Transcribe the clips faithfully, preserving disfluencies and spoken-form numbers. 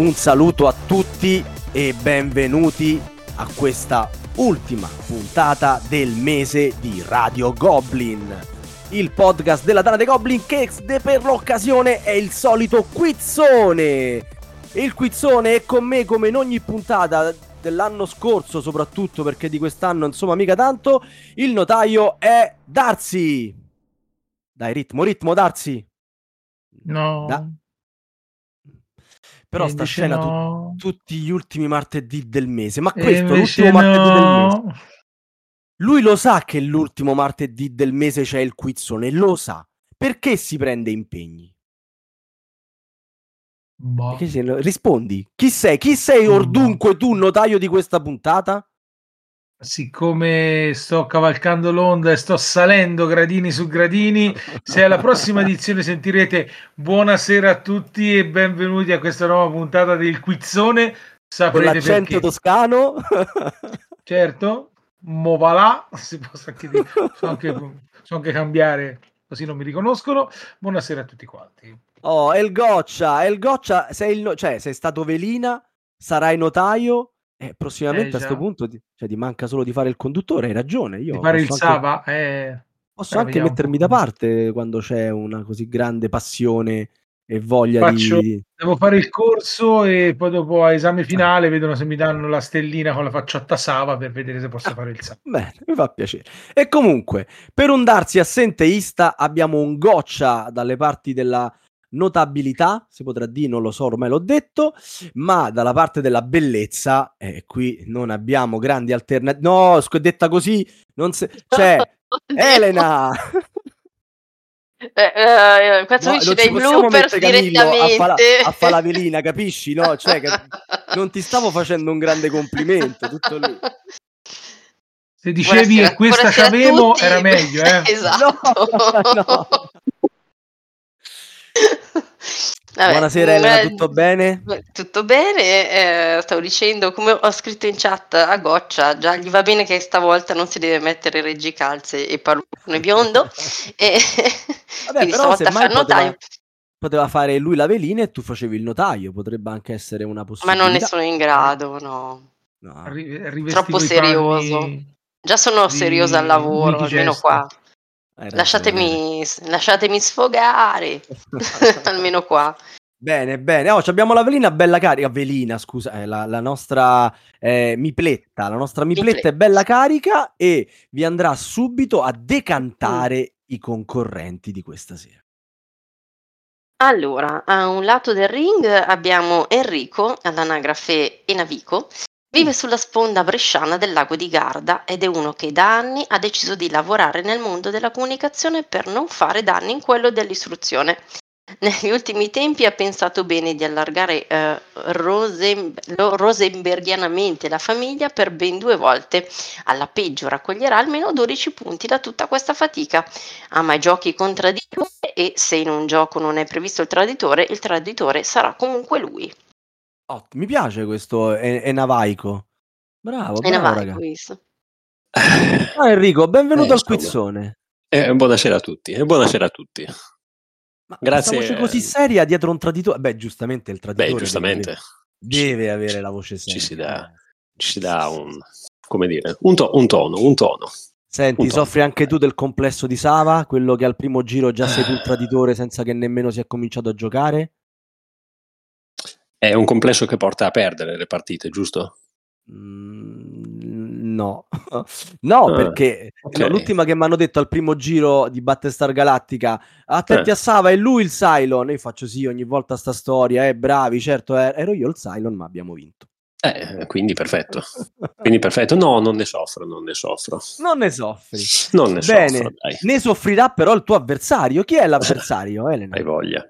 Un saluto a tutti e benvenuti a questa ultima puntata del mese di Radio Goblin, il podcast della Dana dei Goblin che per l'occasione è il solito quizzone. Il quizzone è con me come in ogni puntata dell'anno scorso, soprattutto perché di quest'anno insomma mica tanto. Il notaio è Darsi. Dai, ritmo, ritmo, Darsi. No. Da- Però sta scena no. tu- tutti gli ultimi martedì del mese. Ma questo è l'ultimo no. martedì del mese. Lui lo sa che l'ultimo martedì del mese c'è il quizzone, lo sa. Perché si prende impegni? Boh. Se... Rispondi. Chi sei? Chi sei ordunque tu, notaio di questa puntata? Siccome sto cavalcando l'onda e sto salendo gradini su gradini, se alla prossima edizione sentirete "buonasera a tutti e benvenuti a questa nuova puntata del quizzone", saprete perché. Con l'accento toscano. Certo, movalà, si posso anche dire, so anche, so anche cambiare, così non mi riconoscono. Buonasera a tutti quanti. Oh, è il goccia, è il goccia, sei il, cioè sei stato velina, sarai notaio. Eh, prossimamente eh, a questo punto ti, cioè, ti manca solo di fare il conduttore, hai ragione. Io di fare il Sava eh, posso eh, anche mettermi da parte quando c'è una così grande passione e voglia. Faccio, di devo fare il corso e poi dopo a esame finale ah. vedono se mi danno la stellina con la facciotta Sava per vedere se posso ah, fare il Sava. Bene, mi fa piacere. E comunque, per un Darsi assenteista abbiamo un goccia dalle parti della notabilità, si potrà dire, non lo so, ormai l'ho detto, ma dalla parte della bellezza eh, qui non abbiamo grandi alternative. No, detta così non se- c'è Elena eh, eh, no, non dei bloopers direttamente a fa, la, a fa la velina, capisci? No, cioè, cap- non ti stavo facendo un grande complimento, tutto lì. Se dicevi buonasera, questa c'avevo era meglio eh. Esatto. No, no. Vabbè, buonasera Elena, tutto bene? Tutto bene, eh, stavo dicendo, come ho scritto in chat a Goccia, già gli va bene che stavolta non si deve mettere reggicalze e parruccone biondo. E vabbè, però se mai poteva, poteva fare lui la velina e tu facevi il notaio, potrebbe anche essere una possibilità. Ma non ne sono in grado, no, no. R- troppo serioso, già sono di, seriosa al lavoro, almeno qua. Lasciatemi, lasciatemi sfogare. Almeno qua. Bene, bene. Oh, abbiamo la velina bella carica. Velina, scusa, eh, la, la nostra eh, mipletta. La nostra mipletta, mipletta è bella carica e vi andrà subito a decantare mm. i concorrenti di questa sera. Allora, a un lato del ring abbiamo Enrico, all'anagrafe Enavico. Vive sulla sponda bresciana del lago di Garda ed è uno che da anni ha deciso di lavorare nel mondo della comunicazione per non fare danni in quello dell'istruzione. Negli ultimi tempi ha pensato bene di allargare eh, Rosen- rosenberghianamente la famiglia per ben due volte. Alla peggio raccoglierà almeno dodici punti da tutta questa fatica. Ama i giochi contro di lui e se in un gioco non è previsto il traditore, il traditore sarà comunque lui. Oh, mi piace questo, è, è navaico. Bravo, è bravo navaico, ragazzi. Ah, Enrico, benvenuto eh, al quizzone. Eh, buonasera a tutti, eh, buonasera a tutti. Ma grazie. Questa voce così seria dietro un traditore? Beh, giustamente il traditore. Beh, giustamente. Deve, deve avere la voce seria. Ci si dà, ci si dà un, come dire, un, to- un tono, un tono. Senti, un tono. Soffri anche tu del complesso di Sava, quello che al primo giro già sei tu il traditore senza che nemmeno si è cominciato a giocare? È un complesso che porta a perdere le partite, giusto? Mm, no, no ah, perché okay. no, l'ultima che mi hanno detto al primo giro di Battlestar Galactica, attenti eh. a Sava, è lui il Cylon. Io faccio sì ogni volta sta storia, eh, bravi, certo, ero io il Cylon, ma abbiamo vinto. Eh, quindi perfetto, quindi perfetto. No, non ne soffro, non ne soffro. Non ne soffri. Non ne Bene, soffro, dai. Ne soffrirà però il tuo avversario. Chi è l'avversario, Elena? Hai voglia.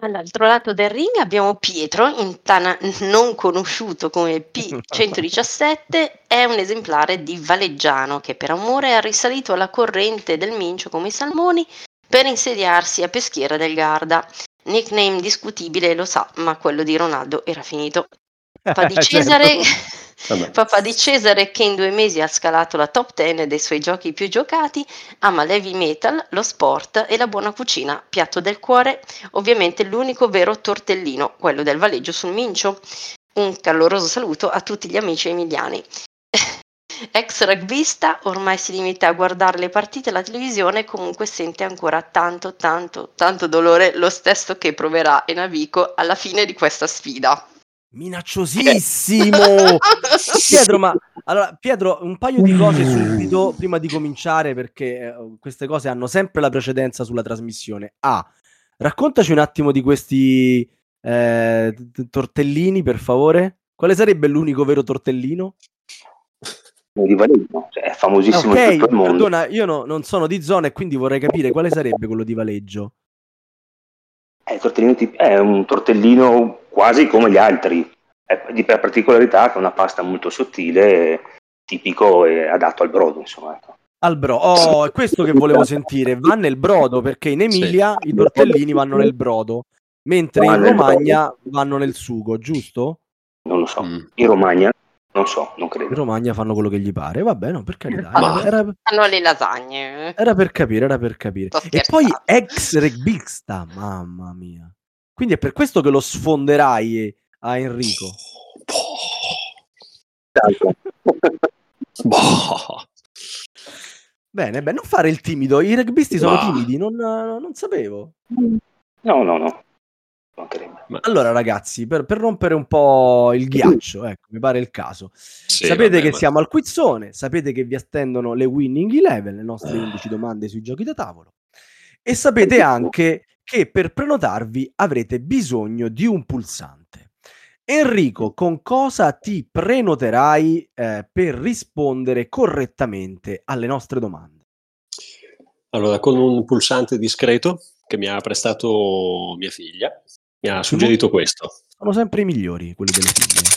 All'altro lato del ring abbiamo Pietro, in tana non conosciuto come P centodiciassette, è un esemplare di Valeggiano che per amore ha risalito alla corrente del Mincio come i salmoni per insediarsi a Peschiera del Garda. Nickname discutibile, lo sa, ma quello di Ronaldo era finito. Papà di Cesare, certo. Papà di Cesare che in due mesi ha scalato la top dieci dei suoi giochi più giocati, ama l'heavy metal, lo sport e la buona cucina, piatto del cuore, ovviamente l'unico vero tortellino, quello del Valeggio sul Mincio. Un caloroso saluto a tutti gli amici emiliani. Ex rugbista, ormai si limita a guardare le partite alla televisione, comunque sente ancora tanto, tanto, tanto dolore, lo stesso che proverà Enavico alla fine di questa sfida. Minacciosissimo! Pietro, ma allora, Pietro, un paio di cose subito prima di cominciare, perché queste cose hanno sempre la precedenza sulla trasmissione. Ah, raccontaci un attimo di questi eh, tortellini, per favore. Quale sarebbe l'unico vero tortellino? Di Valeggio, cioè, è famosissimo, okay, in tutto il mondo. Perdona, io no, non sono di zona e quindi vorrei capire quale sarebbe quello di Valeggio. È, tip- è un tortellino quasi come gli altri, è di per particolarità che è una pasta molto sottile, tipico e adatto al brodo, insomma, ecco. Al brodo, oh, è questo che volevo sentire, va nel brodo, perché in Emilia sì, i tortellini vanno nel brodo, mentre va in Romagna brodo. Vanno nel sugo, giusto? Non lo so, mm. in Romagna non so, non credo. In Romagna fanno quello che gli pare, va bene, no, per carità. Ma... Era... Fanno le lasagne. Era per capire, era per capire. E poi ex rugbista, mamma mia. Quindi è per questo che lo sfonderai a Enrico. Bene, beh, non fare il timido. I rugbisti sono bah. timidi, non, non sapevo. No, no, no. Allora ragazzi, per, per rompere un po' il ghiaccio, ecco, mi pare il caso, sì, sapete vabbè, che ma... siamo al quizzone, sapete che vi attendono le winning eleven, le nostre undici domande sui giochi da tavolo, e sapete anche che per prenotarvi avrete bisogno di un pulsante. Enrico, con cosa ti prenoterai eh, per rispondere correttamente alle nostre domande? Allora, con un pulsante discreto che mi ha prestato mia figlia. Mi ha suggerito questo. Sono sempre i migliori quelli delle figlie.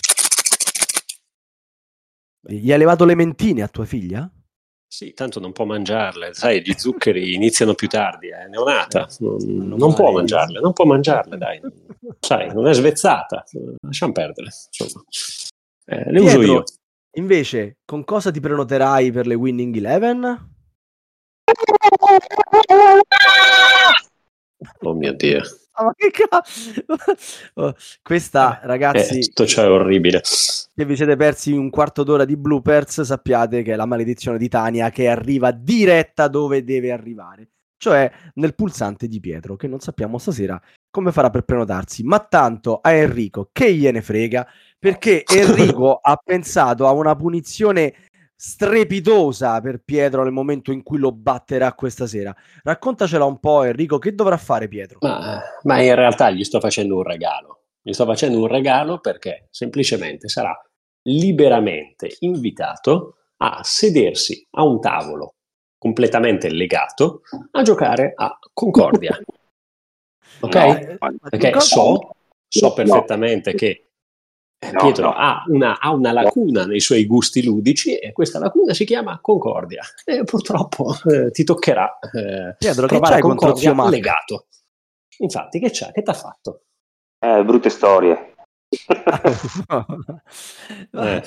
Gli hai levato le mentine a tua figlia? Sì, tanto non può mangiarle. Sai, gli zuccheri iniziano più tardi, è eh. neonata. Non, non, non può mangiarle, non può mangiarle, dai. Sai, non è svezzata. Lasciamo perdere. Insomma. Eh, le Pietro, uso io. Invece, con cosa ti prenoterai per le Winning Eleven? Oh mio Dio. Ma che cazzo, questa ragazzi, eh, tutto ciò è orribile. Se vi siete persi un quarto d'ora di bloopers, sappiate che è la maledizione di Tania che arriva diretta dove deve arrivare, cioè nel pulsante di Pietro, che non sappiamo stasera come farà per prenotarsi, ma tanto a Enrico che gliene frega, perché Enrico ha pensato a una punizione strepitosa per Pietro nel momento in cui lo batterà questa sera. Raccontacela un po', Enrico, che dovrà fare Pietro? Ma, ma in realtà gli sto facendo un regalo. Gli sto facendo un regalo perché semplicemente sarà liberamente invitato a sedersi a un tavolo completamente legato a giocare a Concordia. Ok? No, perché so, so perfettamente che Pietro no, no. Ha, una, ha una lacuna nei suoi gusti ludici e questa lacuna si chiama Concordia e purtroppo eh, ti toccherà eh, Pietro, trovare che Concordia legato. Infatti che c'è? Che t'ha fatto? Eh, brutte storie. eh.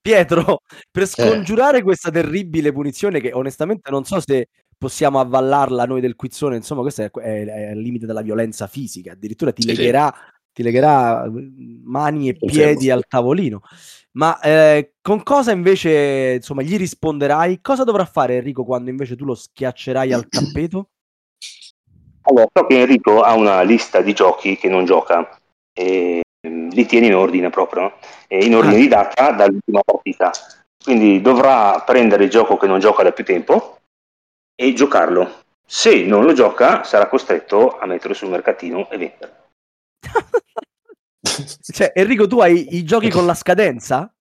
Pietro, per scongiurare eh. questa terribile punizione che onestamente non so se possiamo avvallarla noi del quizzone, insomma questo è, è, è il limite della violenza fisica, addirittura ti sì, legherà sì. ti legherà mani e piedi al tavolino, ma eh, con cosa invece insomma gli risponderai? Cosa dovrà fare Enrico quando invece tu lo schiaccerai al tappeto? Allora, so che Enrico ha una lista di giochi che non gioca e li tiene in ordine proprio, no? E in ordine ah. di data dall'ultima partita, quindi dovrà prendere il gioco che non gioca da più tempo e giocarlo. Se non lo gioca sarà costretto a metterlo sul mercatino e venderlo. Cioè, Enrico, tu hai i giochi con la scadenza?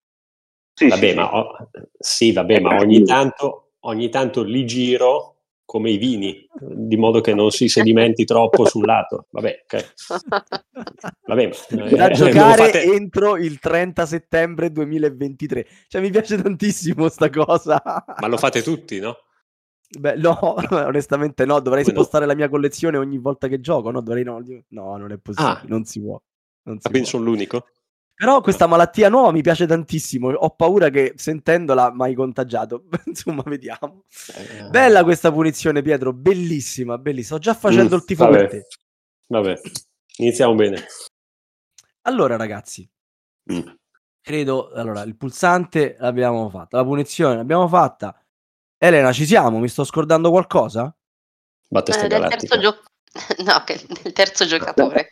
Sì, vabbè, sì, ma, oh, sì, vabbè, ma ogni tanto, ogni tanto li giro come i vini, di modo che non si sedimenti troppo sul lato. Vabbè, okay. Vabbè, ma, da eh, giocare fate... entro il trenta settembre duemilaventitré. Cioè, mi piace tantissimo sta cosa. Ma lo fate tutti, no? Beh, no, onestamente no, dovrei Come spostare no? la mia collezione ogni volta che gioco, no? Dovrei no, no non è possibile, ah. non si può. Non si ah, può. Quindi sono l'unico? Però questa malattia nuova mi piace tantissimo, ho paura che sentendola mai contagiato. Insomma, vediamo. Eh. Bella questa punizione, Pietro, bellissima, bellissima. Sto già facendo mm, il tifo vabbè. per te. Vabbè, iniziamo bene. Allora, ragazzi, mm. credo, allora, il pulsante l'abbiamo fatta, la punizione l'abbiamo fatta. Elena, ci siamo? Mi sto scordando qualcosa? Battlestar Galactica. Eh, gio... No, che il terzo giocatore.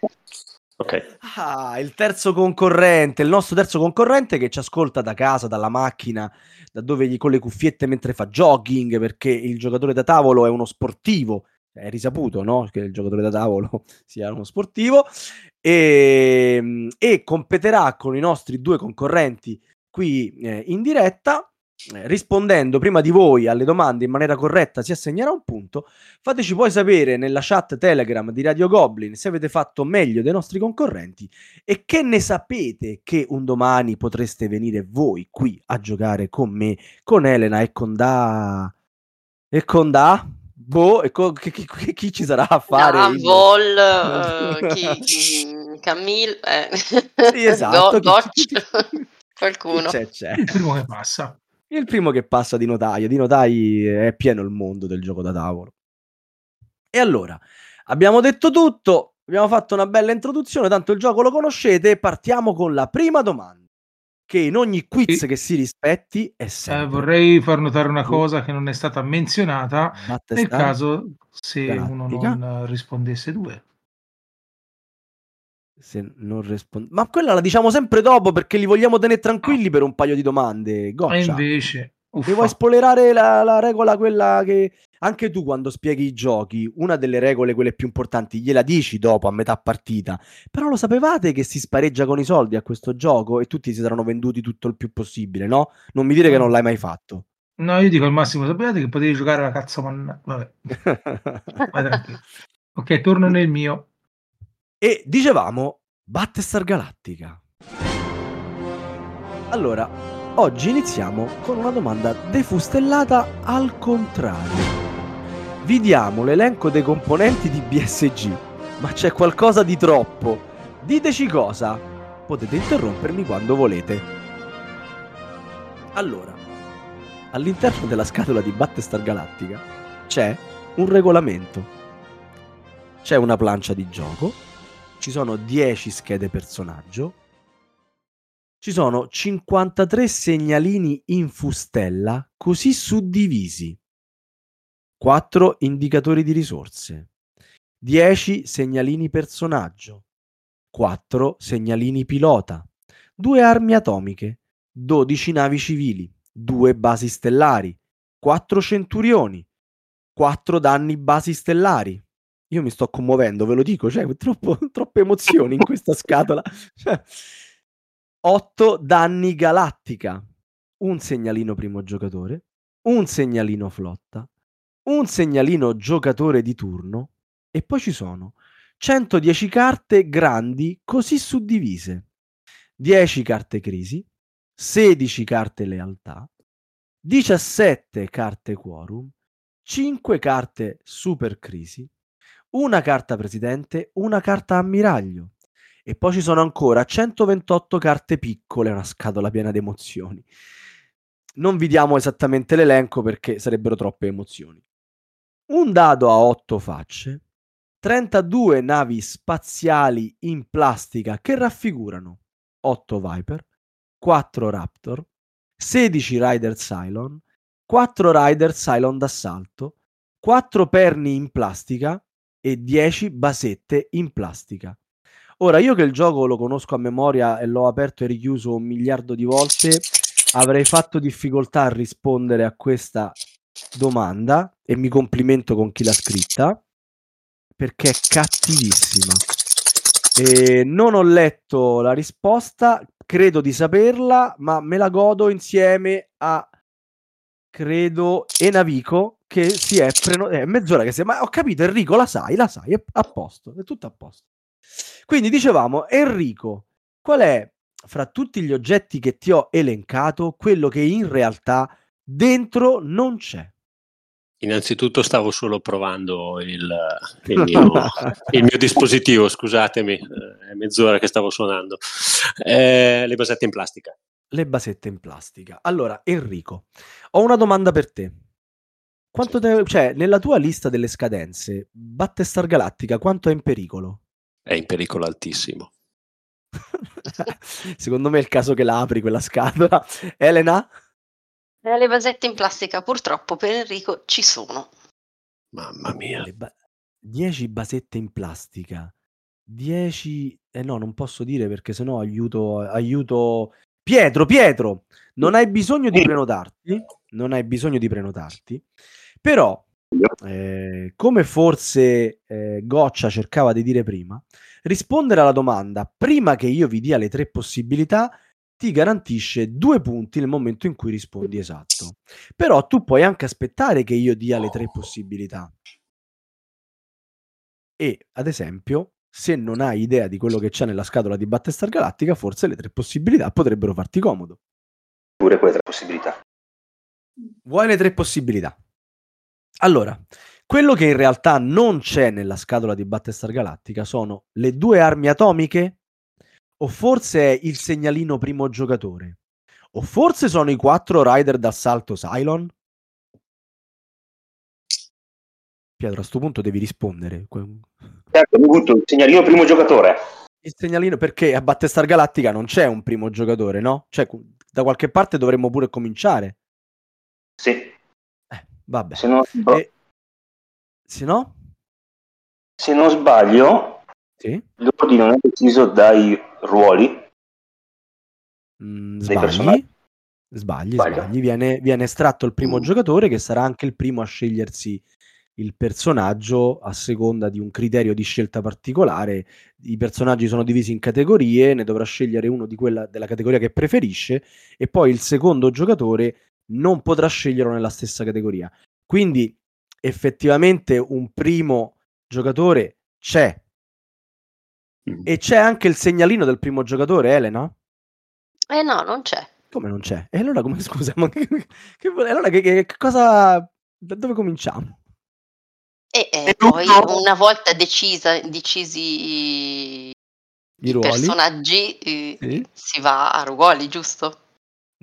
Ok. Ah, il terzo concorrente, il nostro terzo concorrente che ci ascolta da casa, dalla macchina, da dove gli con le cuffiette mentre fa jogging, perché il giocatore da tavolo è uno sportivo. È risaputo, no? Che il giocatore da tavolo sia uno sportivo. E, e competerà con i nostri due concorrenti qui eh, in diretta. Rispondendo prima di voi alle domande in maniera corretta si assegnerà un punto. Fateci poi sapere nella chat Telegram di Radio Goblin se avete fatto meglio dei nostri concorrenti e che ne sapete che un domani potreste venire voi qui a giocare con me, con Elena e con Da e con Da boh, e con... chi, chi, chi ci sarà a fare? Da, il... Vol, uh, chi... Camille eh. Sì, esatto. Do, chi... qualcuno c'è, c'è. Il primo che passa Il primo che passa di notai, di notai è pieno il mondo del gioco da tavolo. E allora, abbiamo detto tutto, abbiamo fatto una bella introduzione, tanto il gioco lo conoscete, e partiamo con la prima domanda, che in ogni quiz che si rispetti è sempre... Eh, vorrei far notare una cosa che non è stata menzionata, nel caso se Galattica. uno non rispondesse due. Se non rispondo, ma quella la diciamo sempre dopo perché li vogliamo tenere tranquilli per un paio di domande. Goccia. E invece, uffa. E vuoi spoilerare la, la regola, quella che anche tu quando spieghi i giochi, una delle regole, quelle più importanti, gliela dici dopo a metà partita. Però lo sapevate che si spareggia con i soldi a questo gioco e tutti si saranno venduti tutto il più possibile, no? Non mi dire che non l'hai mai fatto. No, io dico al massimo, sapevate che potevi giocare alla cazzo manna. Vabbè. Ok, torno nel mio. E dicevamo Battlestar Galactica. Allora, oggi iniziamo con una domanda defustellata al contrario. Vi diamo l'elenco dei componenti di B S G, ma c'è qualcosa di troppo. Diteci cosa. Potete interrompermi quando volete. Allora, all'interno della scatola di Battlestar Galactica c'è un regolamento. C'è una plancia di gioco. Ci sono dieci schede personaggio, ci sono cinquantatré segnalini in fustella, così suddivisi: quattro indicatori di risorse, dieci segnalini personaggio, quattro segnalini pilota, due armi atomiche, dodici navi civili, due basi stellari, quattro centurioni, quattro danni basi stellari. Io mi sto commuovendo, ve lo dico, cioè troppo, troppe emozioni in questa scatola. Cioè, otto danni galattica, un segnalino primo giocatore, un segnalino flotta, un segnalino giocatore di turno e poi ci sono centodieci carte grandi così suddivise, dieci carte crisi, sedici carte lealtà, diciassette carte quorum, cinque carte super crisi, una carta presidente, una carta ammiraglio e poi ci sono ancora centoventotto carte piccole, una scatola piena di emozioni. Non vi diamo esattamente l'elenco perché sarebbero troppe emozioni. Un dado a otto facce, trentadue navi spaziali in plastica che raffigurano otto Viper, quattro Raptor, sedici Rider Cylon, quattro Rider Cylon d'assalto, quattro perni in plastica e dieci basette in plastica. Ora, io che il gioco lo conosco a memoria e l'ho aperto e richiuso un miliardo di volte, avrei fatto difficoltà a rispondere a questa domanda e mi complimento con chi l'ha scritta perché è cattivissima. E non ho letto la risposta, credo di saperla, ma me la godo insieme a credo e Navico che si è prenotato, eh, mezz'ora che si è, ma ho capito Enrico, la sai, la sai, è a posto, è tutto a posto. Quindi dicevamo, Enrico, qual è fra tutti gli oggetti che ti ho elencato quello che in realtà dentro non c'è? Innanzitutto stavo solo provando il, il, mio, il mio dispositivo, scusatemi, è mezz'ora che stavo suonando, eh, le basette in plastica. Le basette in plastica. Allora, Enrico, ho una domanda per te. Quanto te, cioè, nella tua lista delle scadenze, Battlestar Galactica quanto è in pericolo? È in pericolo altissimo. Secondo me è il caso che la apri quella scatola. Elena? Eh, le basette in plastica purtroppo per Enrico ci sono. Mamma mia. dieci basette in plastica. dieci... Eh no, non posso dire perché sennò aiuto... aiuto... Pietro, Pietro, non hai bisogno di prenotarti, non hai bisogno di prenotarti, però eh, come forse eh, Goccia cercava di dire prima, rispondere alla domanda prima che io vi dia le tre possibilità ti garantisce due punti nel momento in cui rispondi esatto, però tu puoi anche aspettare che io dia le tre possibilità e ad esempio... se non hai idea di quello che c'è nella scatola di Battlestar Galactica, forse le tre possibilità potrebbero farti comodo. Pure quelle tre possibilità. Vuoi le tre possibilità? Allora, quello che in realtà non c'è nella scatola di Battlestar Galactica sono le due armi atomiche, o forse è il segnalino primo giocatore, o forse sono i quattro rider d'assalto Cylon. Pietro, a sto punto devi rispondere. Certo, il segnalino primo giocatore. Il segnalino, perché a Battlestar Galactica non c'è un primo giocatore, no? Cioè, da qualche parte dovremmo pure cominciare. Sì. Eh, vabbè. Se non, e... se, no? se non sbaglio, sì? L'ordine non è deciso dai ruoli. Mm, dei personaggi. Sbagli, sbagli. sbagli. Viene, viene estratto il primo mm. giocatore, che sarà anche il primo a scegliersi il personaggio a seconda di un criterio di scelta particolare. I personaggi sono divisi in categorie, ne dovrà scegliere uno di quella della categoria che preferisce e poi il secondo giocatore non potrà sceglierlo nella stessa categoria. Quindi effettivamente un primo giocatore c'è e c'è anche il segnalino del primo giocatore, Elena? Eh no, non c'è. Come non c'è? E allora come scusa? Ma che, che, allora che, che cosa? Da dove cominciamo? E eh, poi una volta decisa, decisi i, I ruoli. personaggi eh, sì. si va a ruoli, giusto?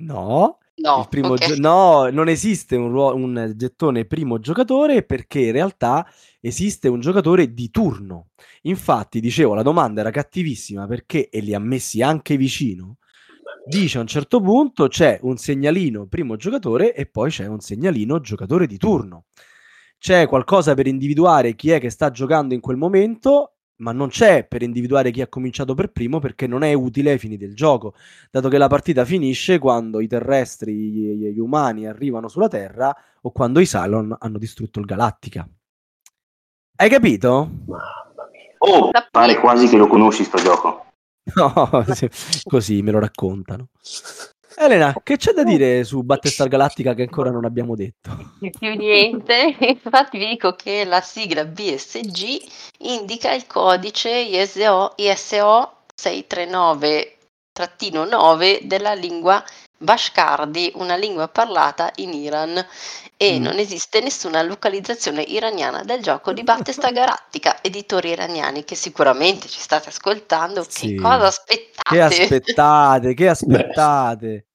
No, no, il primo okay. gio- no non esiste un, ruolo, un gettone primo giocatore perché in realtà esiste un giocatore di turno. Infatti dicevo la domanda era cattivissima perché, e li ha messi anche vicino, dice a un certo punto c'è un segnalino primo giocatore e poi c'è un segnalino giocatore di turno. C'è qualcosa per individuare chi è che sta giocando in quel momento, ma non c'è per individuare chi ha cominciato per primo perché non è utile ai fini del gioco, dato che la partita finisce quando i terrestri, gli, gli umani arrivano sulla Terra o quando i Cylon hanno distrutto il Galactica. Hai capito? Mamma mia. Oh, pare quasi che lo conosci sto gioco. No, così me lo raccontano. Elena, che c'è da dire su Battlestar Galactica che ancora non abbiamo detto? Più niente, infatti vi dico che la sigla B S G indica il codice I S O sei tre nove nove della lingua Bashkardi, una lingua parlata in Iran, e mm. non esiste nessuna localizzazione iraniana del gioco di Battlestar Galactica. Editori iraniani che sicuramente ci state ascoltando, che sì. cosa aspettate? Che aspettate? Che aspettate? Beh.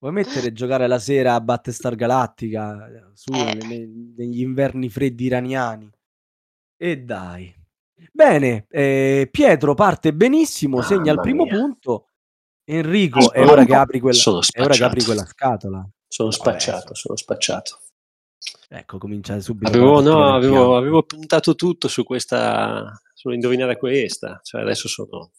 Vuoi mettere a giocare la sera a Battlestar Galactica su, eh. ne, negli inverni freddi iraniani? E dai. Bene, eh, Pietro parte benissimo, Mamma segna il primo mia. punto. Enrico, è ora, che apri quella, è ora che apri quella scatola. Sono spacciato, sono spacciato. Ecco, cominciate subito. Avevo, no, avevo, avevo puntato tutto su questa, su indovinare questa. Cioè adesso sono...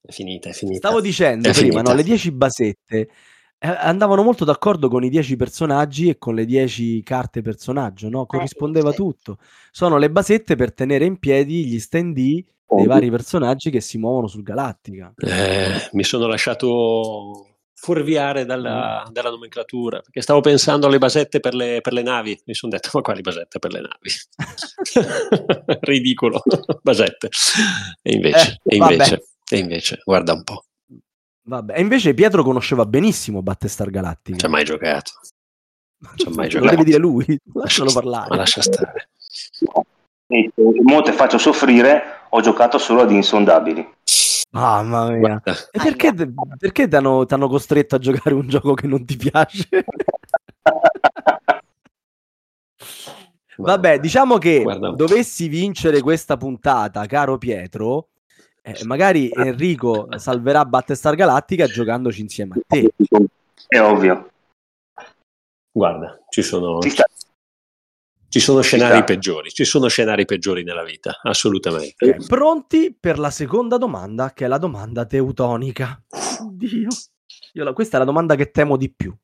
È finita, è finita. Stavo dicendo è prima, no, le dieci basette eh, andavano molto d'accordo con i dieci personaggi e con le dieci carte personaggio, no? Corrispondeva eh, tutto. Sono le basette per tenere in piedi gli standee dei vari personaggi che si muovono sul Galattica. Eh, mi sono lasciato fuorviare dalla, dalla nomenclatura perché stavo pensando alle basette per le, per le navi. Mi sono detto: ma quali basette per le navi? Ridicolo, basette. E invece, eh, e, invece e invece, guarda un po'. Vabbè, e invece Pietro conosceva benissimo Battlestar Galactica. Ci ha mai giocato? non c'ho mai giocato. Volevi dire lui? Lascialo parlare. Ma lascia stare. E Monte faccio soffrire, ho giocato solo ad Insondabili. Mamma mia. Guarda. E perché, perché ti hanno costretto a giocare un gioco che non ti piace? Vabbè, diciamo che guarda, dovessi vincere questa puntata, caro Pietro, eh, magari Enrico salverà Battlestar Galactica giocandoci insieme a te. È ovvio. Guarda, ci sono, ci ci sono ci scenari sta. peggiori, ci sono scenari peggiori nella vita, assolutamente. Okay. Pronti per la seconda domanda, che è la domanda teutonica. Oddio. Io la, questa è la domanda che temo di più.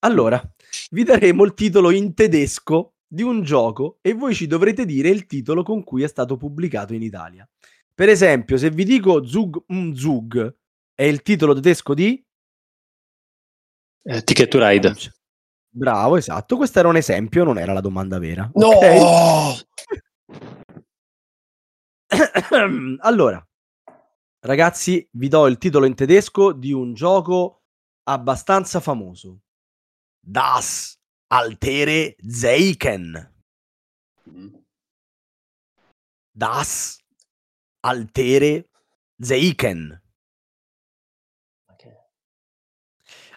Allora, vi daremo il titolo in tedesco di un gioco e voi ci dovrete dire il titolo con cui è stato pubblicato in Italia. Per esempio, se vi dico Zug um Zug, è il titolo tedesco di eh, Ticket to Ride. Bravo, esatto. Questo era un esempio, non era la domanda vera. No! Okay. Allora, ragazzi, vi do il titolo in tedesco di un gioco abbastanza famoso. Das Altere Zeichen. Das Altere Zeichen. Okay.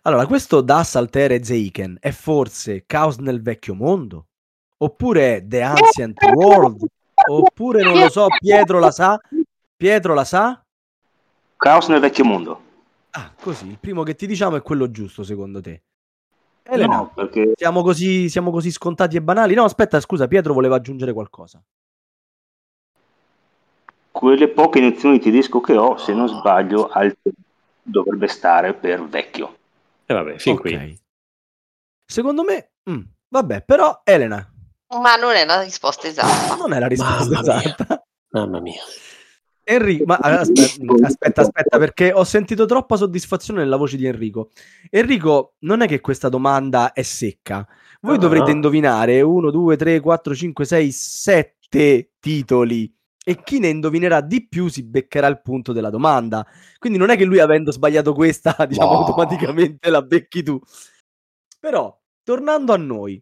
Allora, questo Das Altere Zeichen è forse Caos nel Vecchio Mondo? Oppure The Ancient World? Oppure non lo so, Pietro la sa? Pietro la sa? Caos nel Vecchio Mondo. Ah, così, il primo che ti diciamo è quello giusto, secondo te? Elena, no, perché... siamo, così, siamo così scontati e banali. No, aspetta, scusa, Pietro voleva aggiungere qualcosa. Quelle poche nozioni di tedesco che ho, se non sbaglio, alt- dovrebbe stare per vecchio. E eh vabbè, fin okay. qui. Secondo me, mh, vabbè, però Elena. Ma non è la risposta esatta. Non è la risposta Mamma esatta. Mia. Mamma mia. Enrico, ma aspetta, aspetta, aspetta, perché ho sentito troppa soddisfazione nella voce di Enrico. Enrico, non è che questa domanda è secca. Voi no, dovrete no. indovinare uno, due, tre, quattro, cinque, sei, sette titoli e chi ne indovinerà di più si beccherà il punto della domanda. Quindi non è che lui, avendo sbagliato questa, diciamo no. automaticamente la becchi tu. Però, tornando a noi,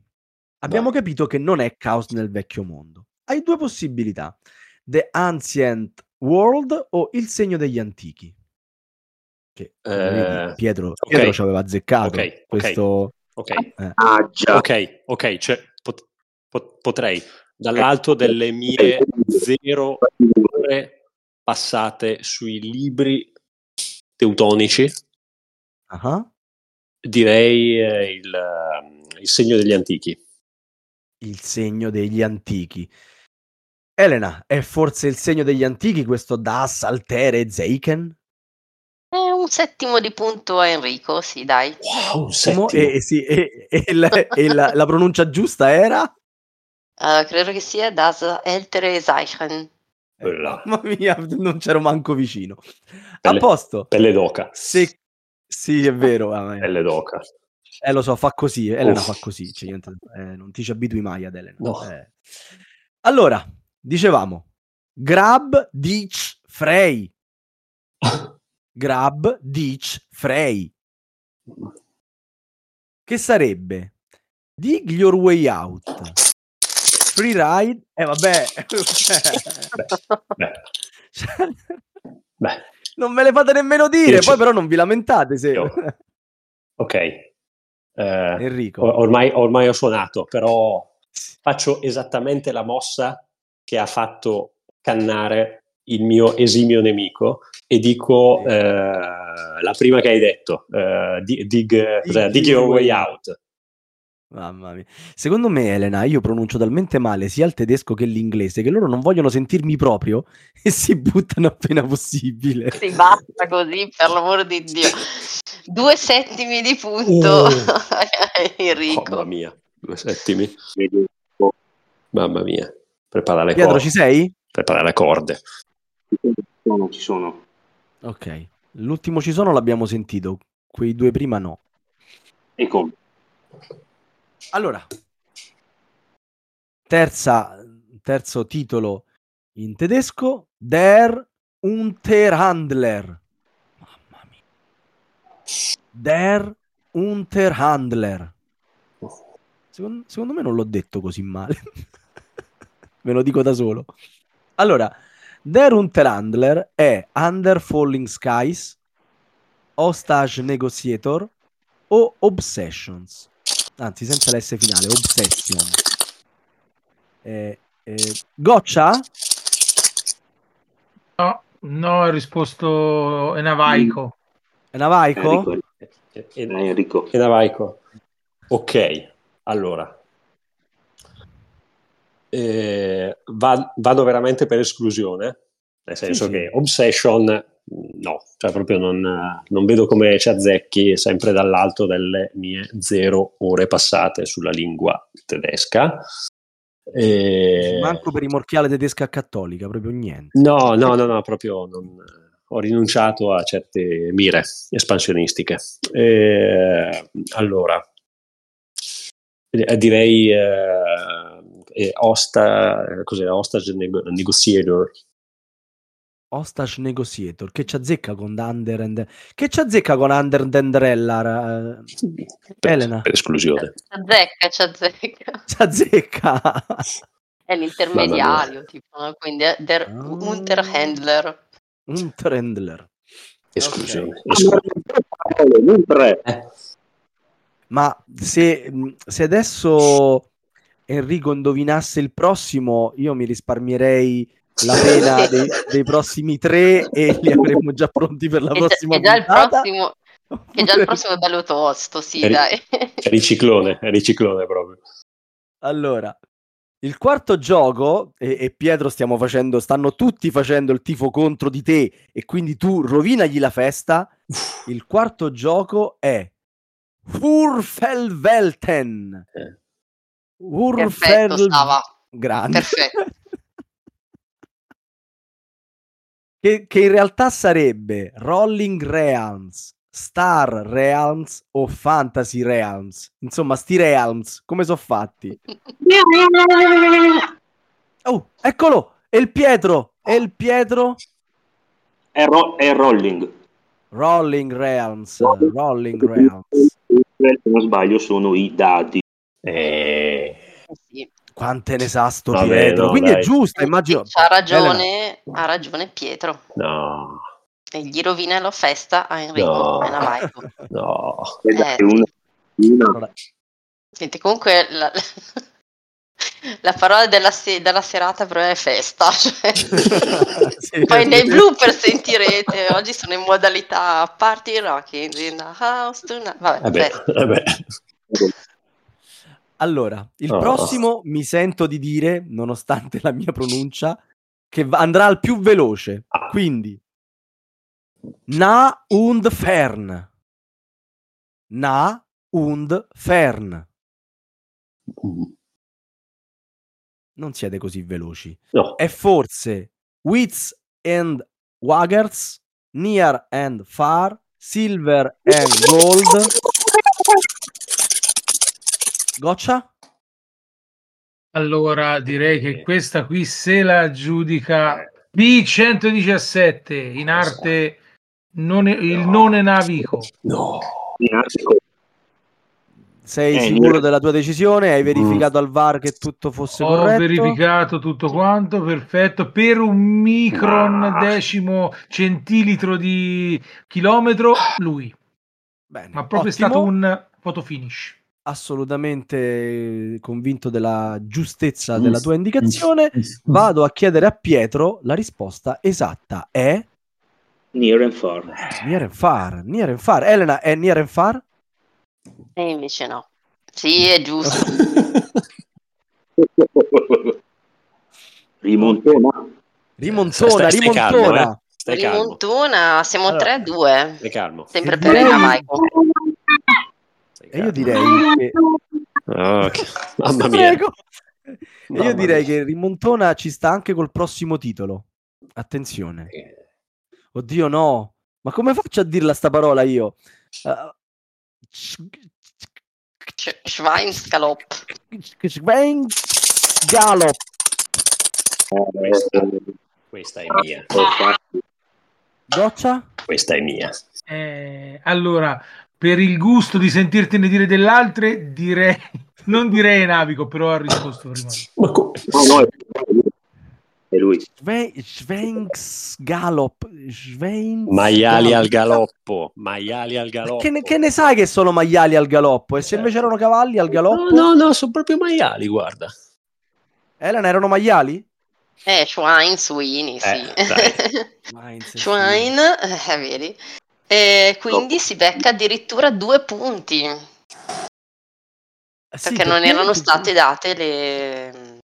abbiamo no. capito che non è Caos nel Vecchio Mondo. Hai due possibilità. The Ancient World o Il Segno degli Antichi, che eh, Pietro, Pietro okay. ci aveva azzeccato okay, questo okay. Eh. Ah, già. ok ok cioè, pot, pot, potrei dall'alto delle mie zero ore passate sui libri teutonici uh-huh. direi eh, il, il Segno degli Antichi. Il Segno degli Antichi. Elena, è forse Il Segno degli Antichi questo Das Altere Zeichen? È un settimo di punto a Enrico, sì, dai. Wow, un settimo. E, sì, e, e, la, e la, la pronuncia giusta era? Uh, credo che sia Das Altere Zeichen. Bella. Mamma mia, non c'ero manco vicino. Pelle, a posto. Pelle d'oca. Se, sì, è vero. Pelle d'oca. Eh, lo so, fa così. Elena Uff. fa così. Cioè, eh, non ti ci abitui mai ad Elena. No. Eh. Allora, dicevamo, grab, dich, frei. Grab, dich, frei. Che sarebbe? Dig your way out. Free ride. Eh vabbè. Beh. Beh. Non me le fate nemmeno dire, poi però non vi lamentate se... Io. Ok. Eh, Enrico. Or- ormai, ormai ho suonato, però faccio esattamente la mossa che ha fatto cannare il mio esimio nemico e dico eh, la prima che hai detto, eh, dig, dig, dig your way out. Mamma mia, secondo me Elena, io pronuncio talmente male sia il tedesco che l'inglese che loro non vogliono sentirmi proprio e si buttano appena possibile. Si basta così, per l'amor di Dio. Due settimi di punto, oh. Enrico. Mamma mia, due settimi. Mamma mia. Prepara le Pietro, corde. Ci sei? Prepara le corde. Ci sono, ci sono. Ok. L'ultimo ci sono l'abbiamo sentito. Quei due prima no. E come? Allora. Terza, terzo titolo in tedesco. Der Unterhandler. Mamma mia. Der Unterhandler. Oh. Secondo, secondo me non l'ho detto così male. Me lo dico da solo. Allora, Der Unterhandler è Under Falling Skies, Hostage Negotiator o Obsessions. Anzi, senza la S finale, Obsession. Eh, eh, Goccia? No, no, ha risposto Enavaico. Enavaico? Enrico. Enavaico. Ok, allora. Eh, va, vado veramente per esclusione, nel senso sì, che sì. Obsession no, cioè proprio non, non vedo come ci azzecchi sempre dall'alto delle mie zero ore passate sulla lingua tedesca e... manco per i morchiale tedesca cattolica, proprio niente. No, no, no, no proprio non, ho rinunciato a certe mire espansionistiche e, allora direi eh, E hosta, cos'è, hostage nego- negotiator hostage negotiator che ci azzecca con Under and che ci azzecca con Under Dendrella uh, Elena per esclusione ci azzecca ci azzecca ci azzecca è l'intermediario tipo, no? Quindi è der ah. Unterhandler Unterhandler esclusione, okay. eh. Ma se, se adesso Enrico indovinasse il prossimo, io mi risparmierei la pena dei, dei prossimi tre e li avremmo già pronti per la e prossima già, e già prossimo Che già il prossimo è bello tosto, sì, è, dai. È riciclone, è riciclone proprio. Allora, il quarto gioco, e, e Pietro stiamo facendo, stanno tutti facendo il tifo contro di te e quindi tu rovinagli la festa. Il quarto gioco è Furfelvelten. Eh. Urfel... Perfetto, stava. Grande. Perfetto. che, che in realtà sarebbe Rolling Realms, Star Realms o Fantasy Realms. Insomma, sti Realms, come sono fatti? Oh, eccolo! È il Pietro! È il Pietro! È, ro- è Rolling. Rolling Realms. Rolling Realms. Se non sbaglio sono i dadi. Eh... Sì. Quante ne sa sto Vabbè, Pietro no, quindi dai. È giusto, immagino ha ragione, ha ragione Pietro no. E gli rovina la festa a Enrico no, è no. Eh, dai, una... Una... Senti, comunque la, la parola della, se... della serata però è festa, cioè... sì, poi sì. Nei blooper sentirete oggi sono in modalità party rocking in the house tonight. Vabbè, vabbè, vabbè. Allora, il oh. prossimo mi sento di dire, nonostante la mia pronuncia, che va- andrà al più veloce. Quindi, Na und Fern. Na und Fern. Non siete così veloci. No. È forse Wits and Waggers, Near and Far, Silver and Gold... Goccia? Allora direi che questa qui se la giudica B centodiciassette in arte non è, il no. non è navico. No. Sei eh, sicuro della tua decisione? Hai verificato al V A R che tutto fosse ho corretto? Ho verificato tutto quanto, perfetto. Per un micron decimo centilitro di chilometro lui. Bene, ma proprio ottimo. È stato un fotofinish. Assolutamente convinto della giustezza della tua indicazione. Vado a chiedere a Pietro la risposta esatta. È Near and Far. Near and Far, Near and Far. Elena, è Near and Far? E invece no. Sì, è giusto. Rimontona. Rimontona, stai, stai rimontona. Calmo, eh? Stai rimontona, calmo. Siamo allora, tre a due. Stai calmo. Sempre per Elena Michael. E io direi che oh, okay. Mamma mia. E io direi che Rimontona ci sta anche col prossimo titolo. Attenzione. Oddio no, ma come faccio a dirla sta parola io? Uh... Schweinsgalopp. Schweinsgalopp. Oh, questa, questa è mia. Goccia? Questa è mia. Eh, allora per il gusto di sentirtene dire dell'altre direi non direi Navico, però ha risposto prima. Ma co- no, no, è lui. Svenks Galop. Svenks maiali Galop. Al galoppo. Maiali al galoppo. Che ne, che ne sai che sono maiali al galoppo? E se invece erano cavalli al galoppo? No, no, no, sono proprio maiali, guarda. Elena, erano maiali? Eh, Schwein, suini, sì. Eh, Schwein, eh, vedi. Eh, quindi oh. si becca addirittura due punti. Ah, sì, perché, perché non erano state date le...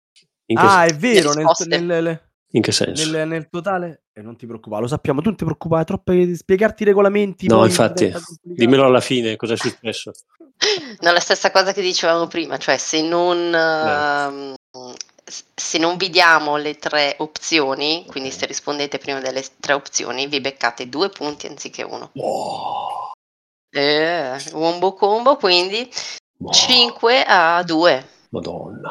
Ah, è vero, nel, nel, nel, in che senso? Nel, nel totale... Eh, non ti preoccupare, lo sappiamo, tu non ti preoccupare, è troppo di spiegarti i regolamenti. No, infatti, dimmelo alla fine, cosa è successo. No, la stessa cosa che dicevamo prima, cioè se non... Uh, se non vi diamo le tre opzioni, quindi se rispondete prima delle tre opzioni, vi beccate due punti anziché uno. Wow. Eh, wombo combo, quindi wow. cinque a due. Madonna.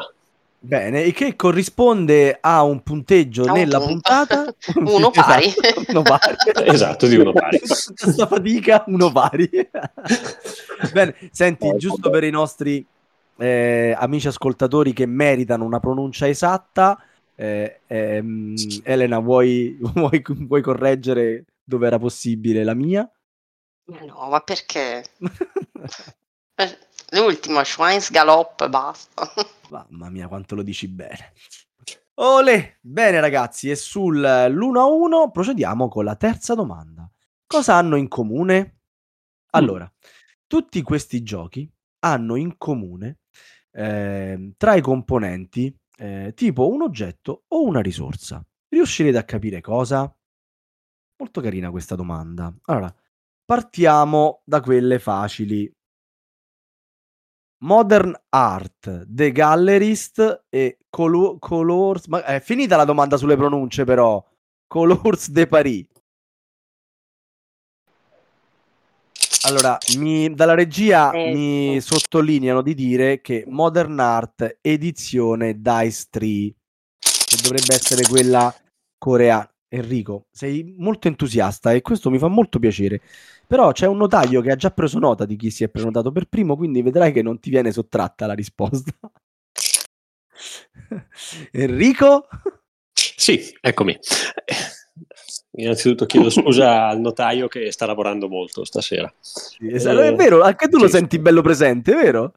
Bene, e che corrisponde a un punteggio a un nella punto. puntata uno pari. Esatto, uno pari. Esatto, di uno pari. Questa fatica, uno pari. Bene, senti, eh, giusto vabbè. Per i nostri Eh, amici ascoltatori che meritano una pronuncia esatta, eh, ehm, Elena, vuoi, vuoi, vuoi correggere dove era possibile la mia? No, ma perché? L'ultimo, Schweins Galop, basta. Mamma mia, quanto lo dici bene. Olè! Bene ragazzi, e sull'uno a uno procediamo con la terza domanda. Cosa hanno in comune? Allora, mm. tutti questi giochi hanno in comune eh, tra i componenti eh, tipo un oggetto o una risorsa. Riuscirete a capire cosa? Molto carina questa domanda. Allora, partiamo da quelle facili. Modern Art, The Gallerist e Colo- Colors... Ma è finita la domanda sulle pronunce però. Colors de Paris. Allora, mi, dalla regia eh, mi eh. sottolineano di dire che Modern Art edizione Dice Tree, che dovrebbe essere quella coreana. Enrico, sei molto entusiasta e questo mi fa molto piacere, però c'è un notaio che ha già preso nota di chi si è prenotato per primo, quindi vedrai che non ti viene sottratta la risposta. Enrico? Sì, eccomi. Innanzitutto chiedo scusa al notaio che sta lavorando molto stasera. Sì, esatto, eh, è vero, anche tu sì. Lo senti bello presente, vero?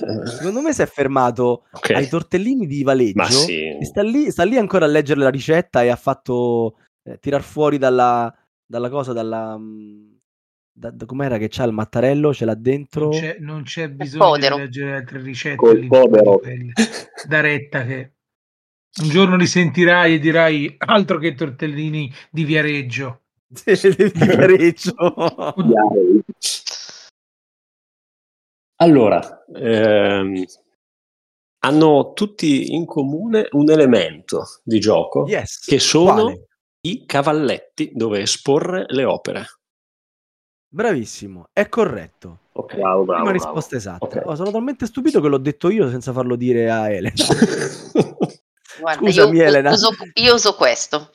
Eh, Secondo me si è fermato okay. ai tortellini di Valeggio sì. e sta lì, sta lì ancora a leggere la ricetta e ha fatto eh, tirar fuori dalla, dalla cosa, dalla... Da, da, com'era che c'ha il mattarello? Ce l'ha dentro? Non c'è, non c'è bisogno Podero. Di leggere altre ricette lì, da retta che... Un giorno li sentirai e dirai altro che tortellini di Viareggio. Di Viareggio. Allora, ehm, hanno tutti in comune un elemento di gioco yes. che sono Quale? I cavalletti dove esporre le opere. Bravissimo, è corretto. Okay. Bravo, bravo, una risposta bravo. Esatta. Okay. Oh, sono talmente stupito che l'ho detto io senza farlo dire a Elena. Guarda, Scusami, io, Elena. Uso, io uso questo.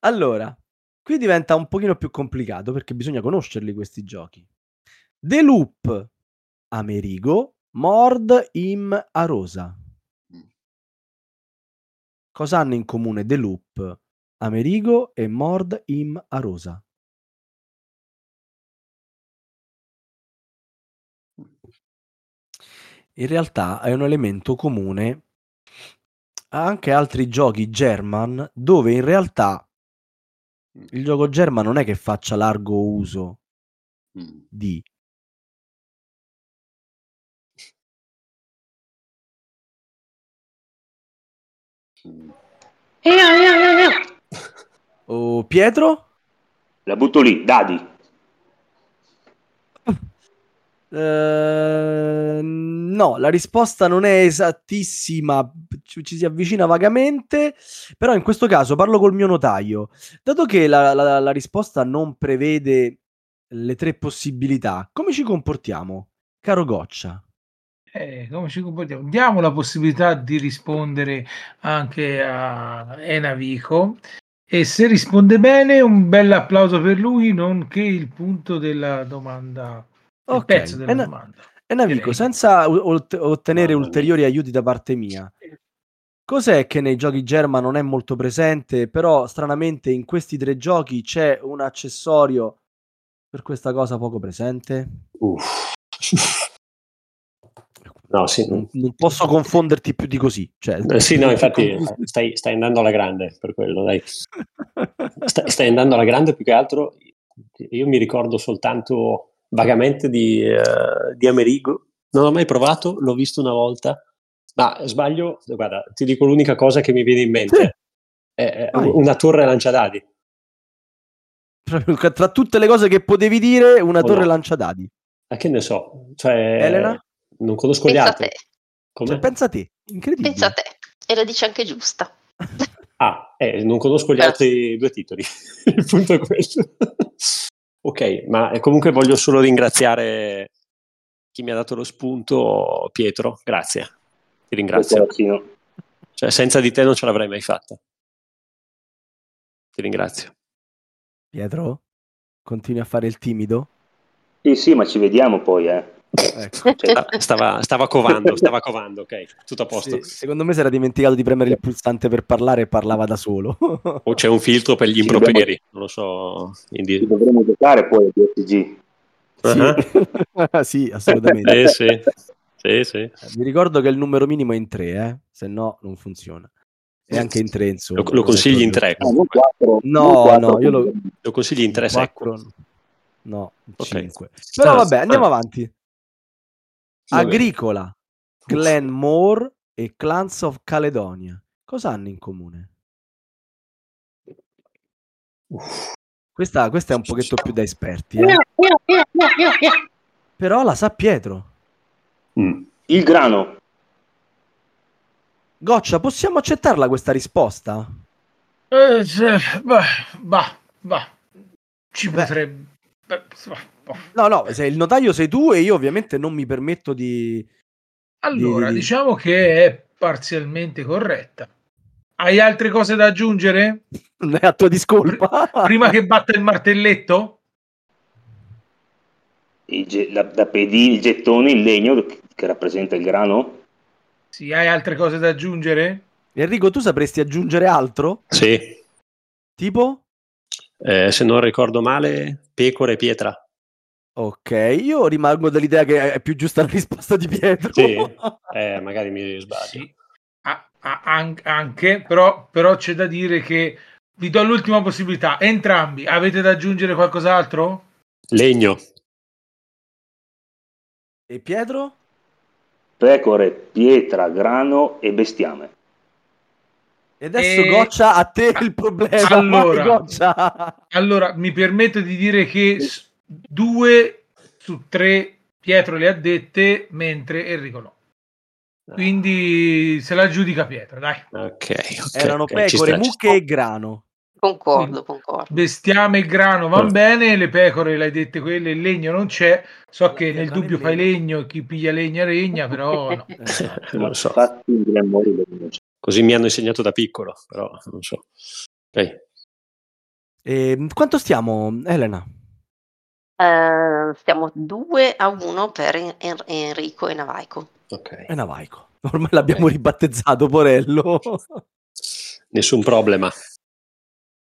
Allora, qui diventa un pochino più complicato perché bisogna conoscerli questi giochi. The Loop, Amerigo, Mord Im Arosa. Cosa hanno in comune The Loop, Amerigo e Mord Im Arosa? In realtà è un elemento comune a anche altri giochi German, dove in realtà il gioco German non è che faccia largo uso di. Oh, Pietro? La butto lì, dadi. Uh, no, la risposta non è esattissima, ci, ci si avvicina vagamente, però in questo caso parlo col mio notaio, dato che la, la, la risposta non prevede le tre possibilità. Come ci comportiamo, caro Goccia? Eh, come ci comportiamo? Diamo la possibilità di rispondere anche a Enavico e se risponde bene un bel applauso per lui, nonché il punto della domanda Ok, pezzo della domanda. E Navico, senza ottenere ulteriori aiuti da parte mia, cos'è che nei giochi Germa non è molto presente, però stranamente in questi tre giochi c'è un accessorio per questa cosa poco presente? Uff. No, sì. non, non posso confonderti più di così. Cioè, eh, sì, no, infatti stai, stai andando alla grande per quello, dai. Stai, stai andando alla grande, più che altro io mi ricordo soltanto vagamente di, uh, di Amerigo, non l'ho mai provato, l'ho visto una volta, ma sbaglio, guarda, ti dico l'unica cosa che mi viene in mente, sì. è, è una torre lanciadadi. Tra tutte le cose che potevi dire, una oh, torre no. lanciadadi. Ma che ne so, cioè, Elena? Non conosco pensa gli altri. Cioè, pensa a te, incredibile. Pensa a te, e la dice anche giusta. Ah, eh, non conosco gli Beh. altri due titoli, il punto è questo. Ok, ma comunque voglio solo ringraziare chi mi ha dato lo spunto, Pietro, grazie, ti ringrazio. Cioè, senza di te non ce l'avrei mai fatta. Ti ringrazio. Pietro, continui a fare il timido? Sì, sì, ma ci vediamo poi, eh. Ecco. Cioè, stava, stava covando, stava covando, ok, tutto a posto. Sì, secondo me si era dimenticato di premere il pulsante per parlare e parlava da solo. O c'è un filtro per gli improperi, dobbiamo... non lo so. Quindi... dovremmo giocare poi a D S G. Uh-huh. Sì, assolutamente. Eh, sì. Sì, sì. Vi ricordo che il numero minimo è in tre, eh? Se no non funziona. E anche in tre, insomma. Lo, lo consigli in tre? No, quattro, no, quattro, no, io lo, lo consigli in tre secco. No, okay. cinque. Però vabbè, andiamo avanti. Agricola, Glenmore e Clans of Caledonia. Cosa hanno in comune? Questa, questa è un pochetto più da esperti. Eh? Però la sa Pietro. Mm. Il grano. Goccia, possiamo accettarla questa risposta? Eh, se, bah, bah, bah. Ci Beh. potrebbe... No, no, se il notaio sei tu e io ovviamente non mi permetto di... Allora, di, di... diciamo che è parzialmente corretta. Hai altre cose da aggiungere? Non è a tua discolpa. Prima che batta il martelletto? Il ge- la, la pedì, il gettone, il legno che rappresenta il grano? Sì, hai altre cose da aggiungere? Enrico, tu sapresti aggiungere altro? Sì. Tipo? Eh, se non ricordo male, pecore e pietra. Ok, io rimango dall'idea che è più giusta la risposta di Pietro. Sì, eh, magari mi sbaglio. Sì. Ah, ah, an- anche, però, però c'è da dire che vi do l'ultima possibilità. Entrambi, avete da aggiungere qualcos'altro? Legno. E Pietro? Pecore, pietra, grano e bestiame. E adesso e... Goccia, a te il problema. Allora, allora, mi permetto di dire che due su tre Pietro le ha dette, mentre Enrico no. Quindi se la giudica Pietro, dai. Okay, okay, erano okay, pecore, sta, mucche e grano. Concordo, concordo. Bestiame e grano va bene, le pecore le hai dette quelle, il legno non c'è. So che nel dubbio fai legno, chi piglia legna regna, però no. Non lo so. Così mi hanno insegnato da piccolo, però non so. Okay. E quanto stiamo, Elena? Uh, stiamo due a uno per en- Enrico e Navaico. Ok. E Navaico. Ormai l'abbiamo okay. ribattezzato, Porello. Nessun problema.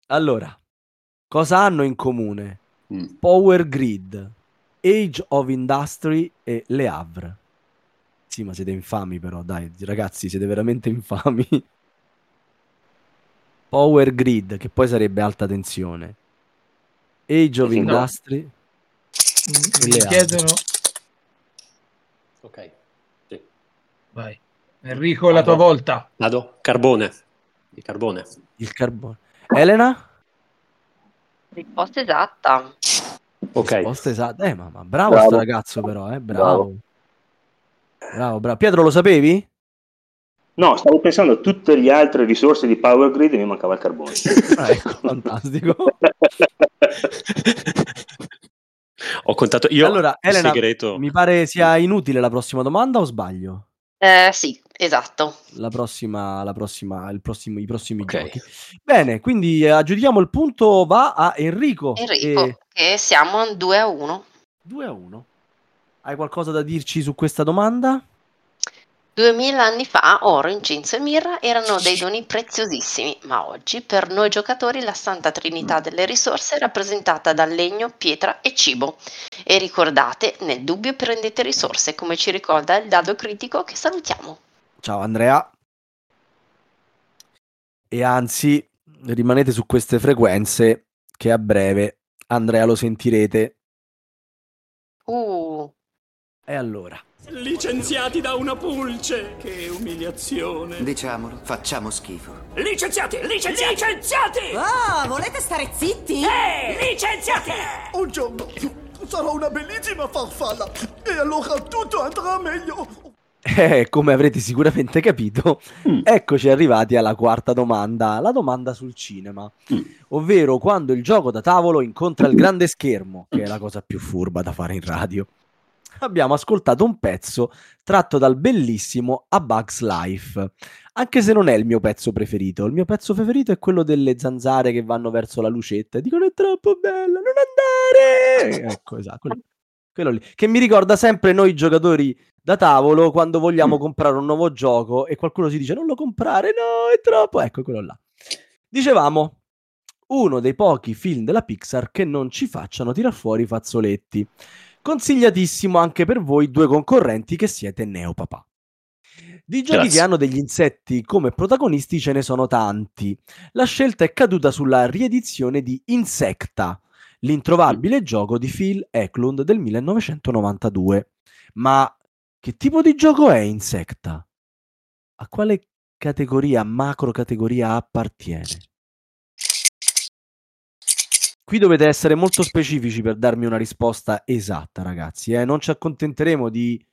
Allora, cosa hanno in comune? Mm. Power Grid, Age of Industry e Le Havre. Sì, ma siete infami però, dai, ragazzi, siete veramente infami. Power Grid, che poi sarebbe alta tensione. Age of no. Industry. Mi chiedono... Ok, sì. Vai. Enrico, Vado. la tua volta. Vado, carbone. Il carbone. Il carbone. Elena? Risposta esatta. Ok. Risposta esatta. Eh, mamma, bravo, bravo sto ragazzo però, eh, bravo. bravo. Bravo, bravo. Pietro, lo sapevi? No, stavo pensando a tutte le altre risorse di Power Grid e mi mancava il carbone. Ah, ecco, fantastico. Ho contato io. Allora, Elena, segreto. Mi pare sia inutile la prossima domanda, o sbaglio? Eh, sì, esatto. La prossima, la prossima, il prossimo, i prossimi okay. giochi. Bene, quindi aggiudichiamo il punto, va a Enrico. Enrico, e... che siamo due a uno. due a uno. Hai qualcosa da dirci su questa domanda? Duemila anni fa oro, incenso e mirra erano dei doni preziosissimi, ma oggi per noi giocatori la santa trinità delle risorse è rappresentata da legno, pietra e cibo. E ricordate, nel dubbio prendete risorse, come ci ricorda il dado critico che salutiamo. Ciao Andrea. E anzi, rimanete su queste frequenze che a breve Andrea lo sentirete. Uh. E allora? Licenziati da una pulce, che umiliazione. Diciamolo, facciamo schifo. Licenziati, licenziati, licenziati. Oh, volete stare zitti? Ehi, hey, licenziati. Un giorno sarò una bellissima farfalla e allora tutto andrà meglio. Eh, come avrete sicuramente capito, mm. eccoci arrivati alla quarta domanda, la domanda sul cinema, mm. ovvero quando il gioco da tavolo incontra il grande schermo, che è la cosa più furba da fare in radio. Abbiamo ascoltato un pezzo tratto dal bellissimo A Bug's Life, anche se non è il mio pezzo preferito. Il mio pezzo preferito è quello delle zanzare che vanno verso la lucetta e dicono è troppo bello, non andare! Ecco, esatto, quello, quello lì, che mi ricorda sempre noi giocatori da tavolo quando vogliamo mm. comprare un nuovo gioco e qualcuno si dice non lo comprare, no, è troppo, ecco quello là. Dicevamo, uno dei pochi film della Pixar che non ci facciano tirar fuori i fazzoletti. Consigliatissimo anche per voi due concorrenti che siete neopapà. Di giochi Grazie. Che hanno degli insetti come protagonisti ce ne sono tanti. La scelta è caduta sulla riedizione di Insecta, l'introvabile mm. gioco di Phil Eklund del millenovecentonovantadue. Ma che tipo di gioco è Insecta? A quale categoria, macro categoria appartiene? Qui dovete essere molto specifici per darmi una risposta esatta, ragazzi. Eh? Non ci accontenteremo di,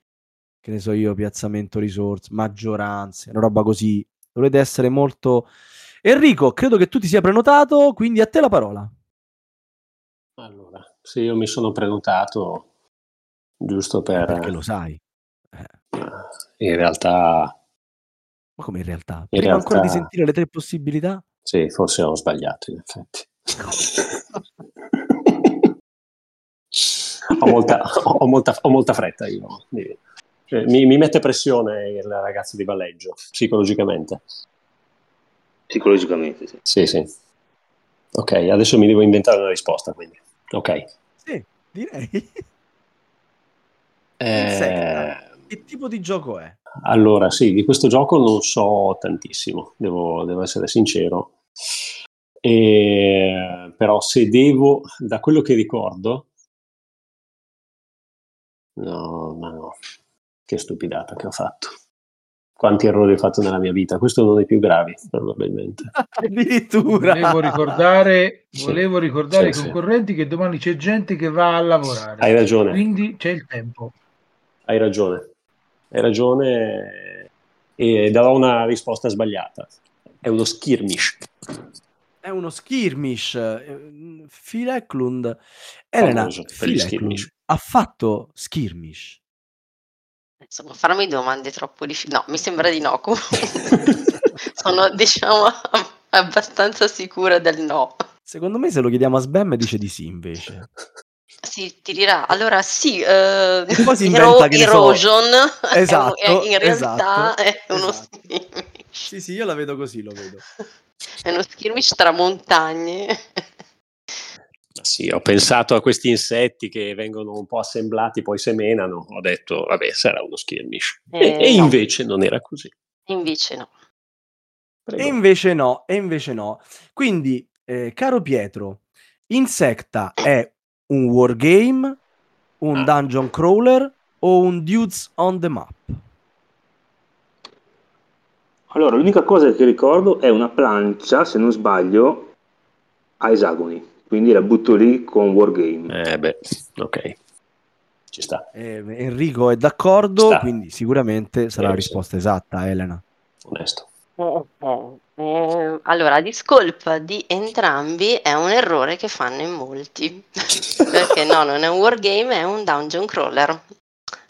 che ne so io, piazzamento risorse, maggioranze, una roba così. Dovete essere molto... Enrico, credo che tu ti sia prenotato, quindi a te la parola. Allora, se io mi sono prenotato, giusto per... Perché lo sai. Eh. In realtà... Ma come in realtà? Prima realtà... ancora di sentire le tre possibilità? Sì, forse ho sbagliato, in effetti. ho, molta, ho, molta, ho molta fretta io. Cioè, mi, mi mette pressione il ragazzo di Valeggio psicologicamente psicologicamente sì. Sì, sì. Ok, adesso mi devo inventare una risposta, quindi ok, sì, direi eh... che tipo di gioco è? Allora sì, di questo gioco non so tantissimo, devo, devo essere sincero. Eh, però se devo, da quello che ricordo, no, ma no, che stupidata che ho fatto, quanti errori ho fatto nella mia vita, questo è uno dei più gravi probabilmente. Addirittura volevo ricordare, volevo sì, ricordare sì, ai concorrenti sì. che domani c'è gente che va a lavorare. Hai ragione. Quindi c'è il tempo. Hai ragione, hai ragione e darò una risposta sbagliata. È uno skirmish. È uno skirmish. Phil Eklund, Elena, Phil Eklund ha fatto skirmish. Insomma, farmi domande troppo difficili. No, mi sembra di no. Sono, diciamo, abbastanza sicura del no. Secondo me se lo chiediamo a Sbam dice di sì invece. Sì, ti dirà. Allora sì, eh, e poi si inventa ero, che erosion. So. Esatto, è, è, in realtà esatto, è uno esatto. skirmish. Sì, sì, io la vedo così, lo vedo. È uno skirmish tra montagne. Sì, ho pensato a questi insetti che vengono un po' assemblati, poi semenano. Ho detto, vabbè, sarà uno skirmish. Eh, e, e no. invece non era così. Invece no. Prego. E invece no, e invece no. Quindi, eh, caro Pietro, Insecta è un wargame, un ah. dungeon crawler o un dudes on the map? Allora, l'unica cosa che ricordo è una plancia, se non sbaglio, a esagoni. Quindi la butto lì con Wargame. Eh beh, ok. Ci sta. Eh, Enrico è d'accordo, sta. Quindi sicuramente sarà eh, la risposta sì. esatta, Elena. Onesto. Eh, eh, allora, discolpa di entrambi è un errore che fanno in molti. Perché no, non è un Wargame, è un Dungeon Crawler.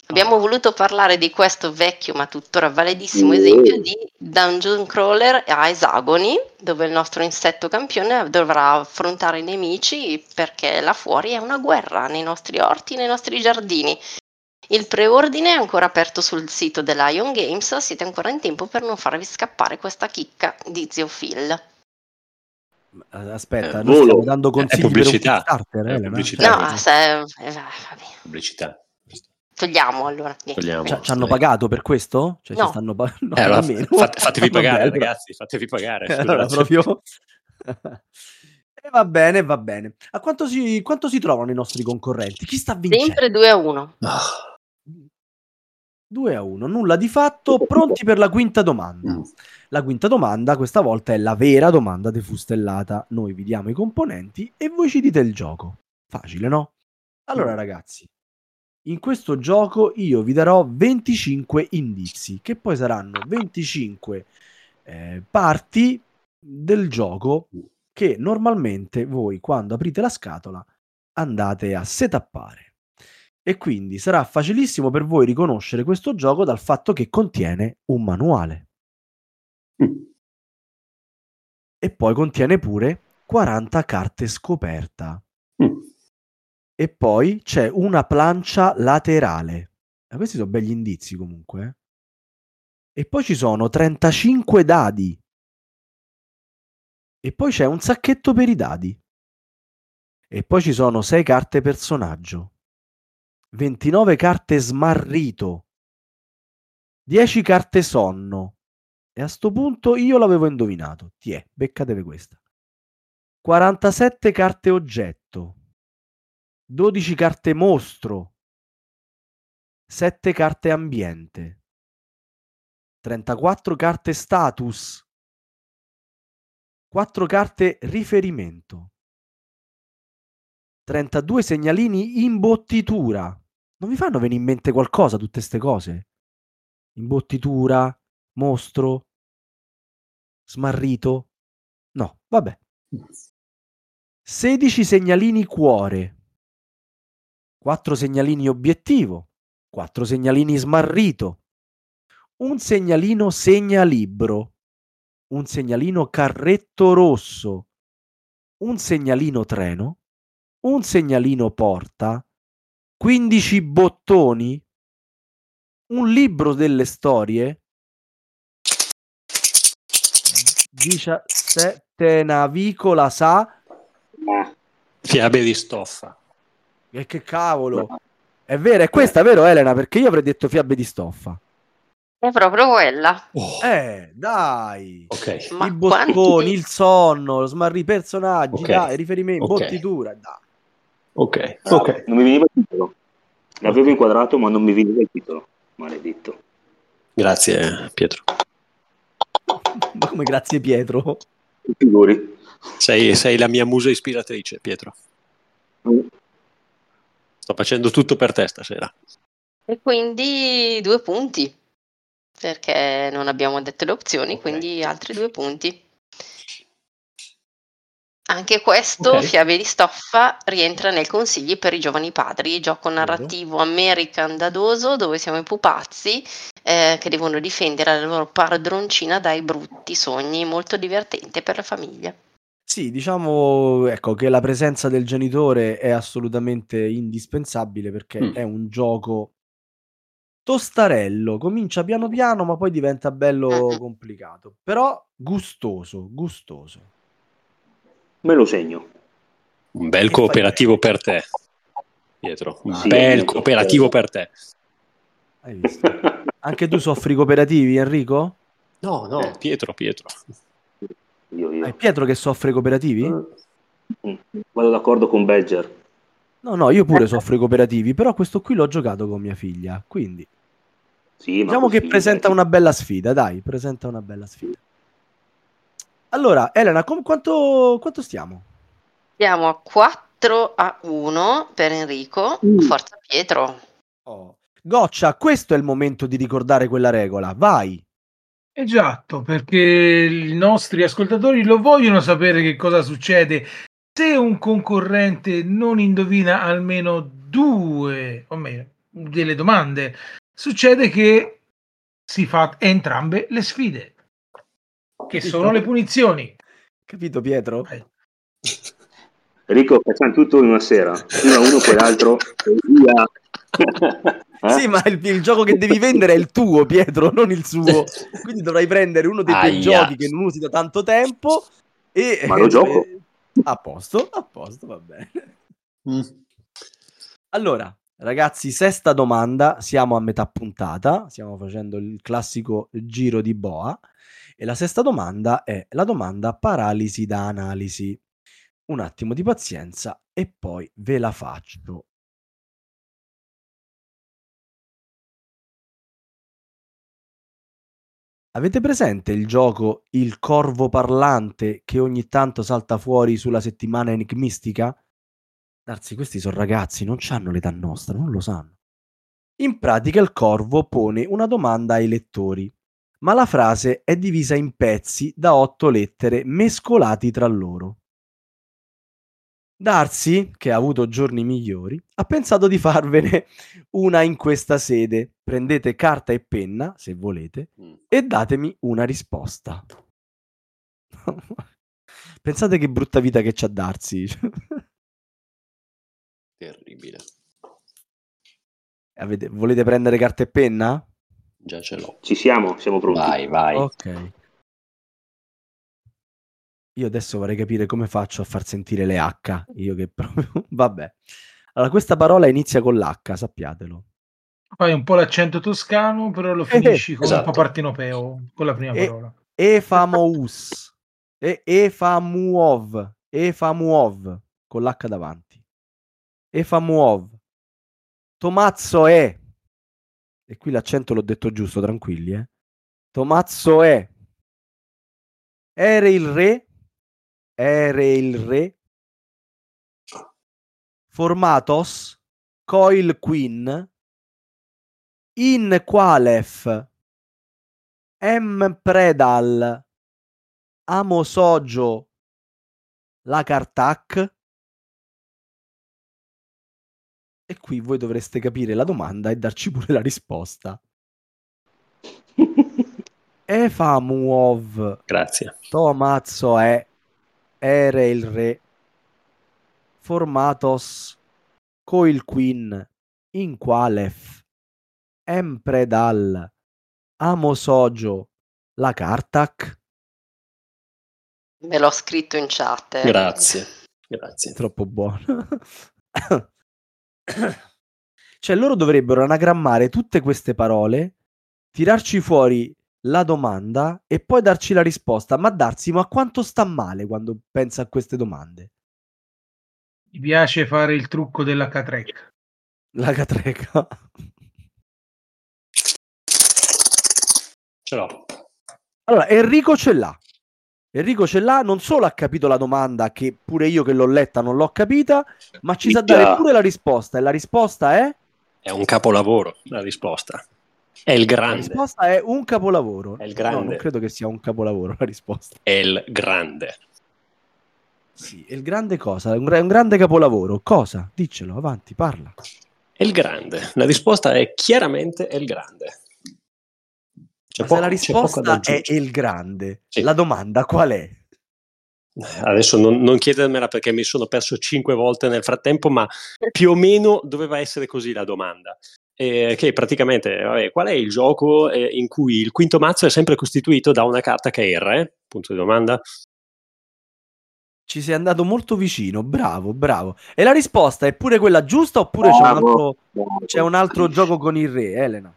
Abbiamo voluto parlare di questo vecchio ma tuttora validissimo esempio di dungeon crawler a esagoni, dove il nostro insetto campione dovrà affrontare i nemici perché là fuori è una guerra nei nostri orti, nei nostri giardini. Il preordine è ancora aperto sul sito dell'Ion Games, siete ancora in tempo per non farvi scappare questa chicca di zio Phil. Aspetta, eh, noi stiamo dando consigli per un Kickstarter, eh, pubblicità. No, se... eh, vabbè. Pubblicità. Togliamo allora. Togliamo, cioè, ci hanno pagato per questo? Cioè, no. Ci stanno pag- no, eh, allora, fate, fatevi pagare, bello. Ragazzi, fatevi pagare. Allora, proprio... E va bene, va bene. A quanto si, quanto si trovano i nostri concorrenti? Chi sta vincendo? Sempre due a uno. due a uno, nulla di fatto. Pronti per la quinta domanda. Mm. La quinta domanda, questa volta, è la vera domanda defustellata. Noi vi diamo i componenti e voi ci dite il gioco. Facile, no? Allora, mm. ragazzi. In questo gioco io vi darò venticinque indizi, che poi saranno venticinque eh, parti del gioco che normalmente voi, quando aprite la scatola, andate a setappare. E quindi sarà facilissimo per voi riconoscere questo gioco dal fatto che contiene un manuale. E poi contiene pure quaranta carte scoperta. E poi c'è una plancia laterale. Eh, questi sono begli indizi comunque. Eh. E poi ci sono trentacinque dadi. E poi c'è un sacchetto per i dadi. E poi ci sono sei carte personaggio. ventinove carte smarrito. dieci carte sonno. E a sto punto io l'avevo indovinato. Tiè, beccatevi questa. quarantasette carte oggetto. dodici carte mostro, sette carte ambiente, trentaquattro carte status, quattro carte riferimento, trentadue segnalini imbottitura. Non vi fanno venire in mente qualcosa tutte ste cose? Imbottitura, mostro, smarrito? No, vabbè. sedici segnalini cuore, quattro segnalini obiettivo, quattro segnalini smarrito, un segnalino segnalibro, un segnalino carretto rosso, un segnalino treno, un segnalino porta, quindici bottoni, un libro delle storie, diciassette navicola sa, Fiabe di Stoffa. E che cavolo, no. È vero, è questa, vero Elena? Perché io avrei detto Fiabe di Stoffa. È proprio quella. Oh. Eh, dai. Okay. I bottoni, quanti... il sonno, lo smarri, i personaggi, okay. Dai, riferimenti, okay. Bottitura, dai. Ok, ah, ok. Non mi veniva il titolo. L'avevo inquadrato, ma non mi veniva il titolo. Maledetto. Grazie, Pietro. Ma come grazie, Pietro? Figuri. Sei, sei la mia musa ispiratrice, Pietro. Mm. Sto facendo tutto per te stasera. E quindi due punti, perché non abbiamo detto le opzioni, okay. Quindi altri due punti. Anche questo, okay. Fiabe di Stoffa, rientra nei consigli per i giovani padri, gioco narrativo American dadoso, dove siamo i pupazzi eh, che devono difendere la loro padroncina dai brutti sogni, molto divertente per la famiglia. Sì, diciamo ecco che la presenza del genitore è assolutamente indispensabile perché mm. è un gioco tostarello, comincia piano piano ma poi diventa bello mm. complicato, però gustoso, gustoso. Me lo segno. Un bel che cooperativo fai... per te, Pietro, un sì, bel cooperativo per te. Hai visto? Anche tu soffri cooperativi, Enrico? No, no, Pietro, Pietro. Io, io. È Pietro che soffre cooperativi? Vado d'accordo con Badger. No, no, io pure soffro cooperativi, però questo qui l'ho giocato con mia figlia, quindi sì, ma diciamo che presenta una bella sfida, dai, presenta una bella sfida. Allora, Elena, com- quanto, quanto stiamo? Siamo a quattro a uno per Enrico, mm. forza Pietro. Oh. Goccia, questo è il momento di ricordare quella regola, vai! Esatto, perché i nostri ascoltatori lo vogliono sapere che cosa succede se un concorrente non indovina almeno due o meno delle domande. Succede che si fa entrambe le sfide, che capito. Sono le punizioni. Capito Pietro? Eh. Enrico, facciamo tutto in una sera, uno a uno poi l'altro e via. Eh? Sì, ma il, il gioco che devi vendere è il tuo, Pietro, non il suo. Quindi dovrai prendere uno dei tuoi giochi che non usi da tanto tempo. E, ma lo gioco. E... A posto, a posto, va bene. Mm. Allora, ragazzi, sesta domanda. Siamo a metà puntata. Stiamo facendo il classico giro di boa. E la sesta domanda è la domanda paralisi da analisi. Un attimo di pazienza e poi ve la faccio. Avete presente il gioco Il Corvo Parlante che ogni tanto salta fuori sulla settimana enigmistica? Darsi, questi sono ragazzi, non c'hanno l'età nostra, non lo sanno. In pratica il corvo pone una domanda ai lettori, ma la frase è divisa in pezzi da otto lettere mescolati tra loro. Darsi, che ha avuto giorni migliori, ha pensato di farvene una in questa sede. Prendete carta e penna, se volete, mm. e datemi una risposta. Pensate che brutta vita che c'ha Darsi. Terribile. Avete, volete prendere carta e penna? Già ce l'ho. Ci siamo, siamo pronti. Vai, vai. Ok. Io adesso vorrei capire come faccio a far sentire le H, io che proprio... Vabbè. Allora, questa parola inizia con l'H, sappiatelo. Fai un po' l'accento toscano, però lo finisci eh, con esatto. un po' partinopeo, con la prima e, parola. E famous, e, e famuov, e famuov, con l'H davanti. E famuov. Tomazzo è... E qui l'accento l'ho detto giusto, tranquilli, eh. Tomazzo è... Ere il re... Ere il re formatos coil queen in qualef em predal amo soggio la cartac. E qui voi dovreste capire la domanda e darci pure la risposta. E famuov. Grazie. Tomazzo è Ere il re formatos coil queen in qualefempre dal amo soggio la cartac. Me l'ho scritto in chat. Eh. Grazie. Grazie. È troppo buono. Cioè loro dovrebbero anagrammare tutte queste parole, tirarci fuori la domanda e poi darci la risposta. Ma Darsi, ma quanto sta male quando pensa a queste domande? Mi piace fare il trucco della catreca. La catreca. Ce l'ho. Allora, Enrico ce l'ha. Enrico ce l'ha, non solo ha capito la domanda, che pure io che l'ho letta non l'ho capita, ma ci sa dare pure la risposta. E la risposta è? È un capolavoro, la risposta. È il grande. La risposta è un capolavoro. È il grande. No, non credo che sia un capolavoro la risposta. È il grande. Sì, è il grande cosa? È un, un grande capolavoro. Cosa? Diccelo, avanti, parla. È il grande. La risposta è chiaramente è il grande. C'è Ma poco, se la risposta è il grande, sì. La domanda qual è? Adesso non, non chiedermela perché mi sono perso cinque volte nel frattempo, ma più o meno doveva essere così la domanda. Eh, che praticamente vabbè, qual è il gioco eh, in cui il quinto mazzo è sempre costituito da una carta che è il re? Punto di domanda. Ci sei andato molto vicino, bravo, bravo. E la risposta è pure quella giusta oppure bravo, c'è un altro, bravo. C'è un altro gioco con il re, Elena?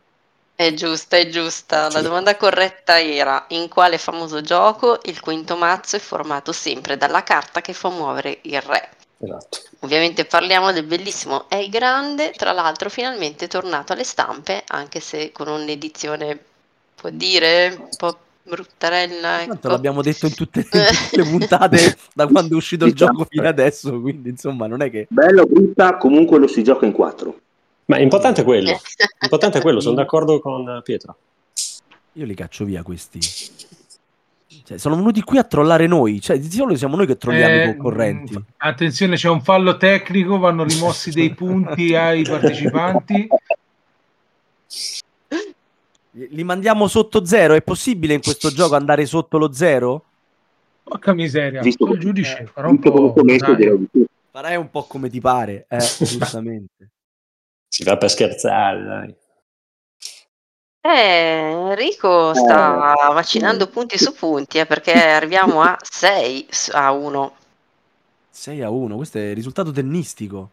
È giusta, è giusta. La domanda corretta era: in quale famoso gioco il quinto mazzo è formato sempre dalla carta che fa muovere il re? Esatto. Ovviamente parliamo del bellissimo È il grande, tra l'altro finalmente è tornato alle stampe, anche se con un'edizione, può dire, un po' bruttarella. Ecco. Tanto l'abbiamo detto in tutte, in tutte le puntate da quando è uscito il gioco fino adesso, quindi insomma non è che... Bello, brutta, comunque lo si gioca in quattro. Ma è importante quello, importante quello, sono d'accordo con Pietro. Io li caccio via questi. Cioè, sono venuti qui a trollare noi, cioè di solito siamo noi che trolliamo eh, i concorrenti. Attenzione, c'è un fallo tecnico, vanno rimossi dei punti ai partecipanti. Li mandiamo sotto zero? È possibile in questo gioco andare sotto lo zero? Porca miseria, visto il giudice eh, farà un po', farà un po' come ti pare, eh, giustamente. Si va per scherzare, dai. Eh, Enrico sta eh. vaccinando punti su punti, eh, perché arriviamo a sei a uno. sei a uno, questo è il risultato tennistico.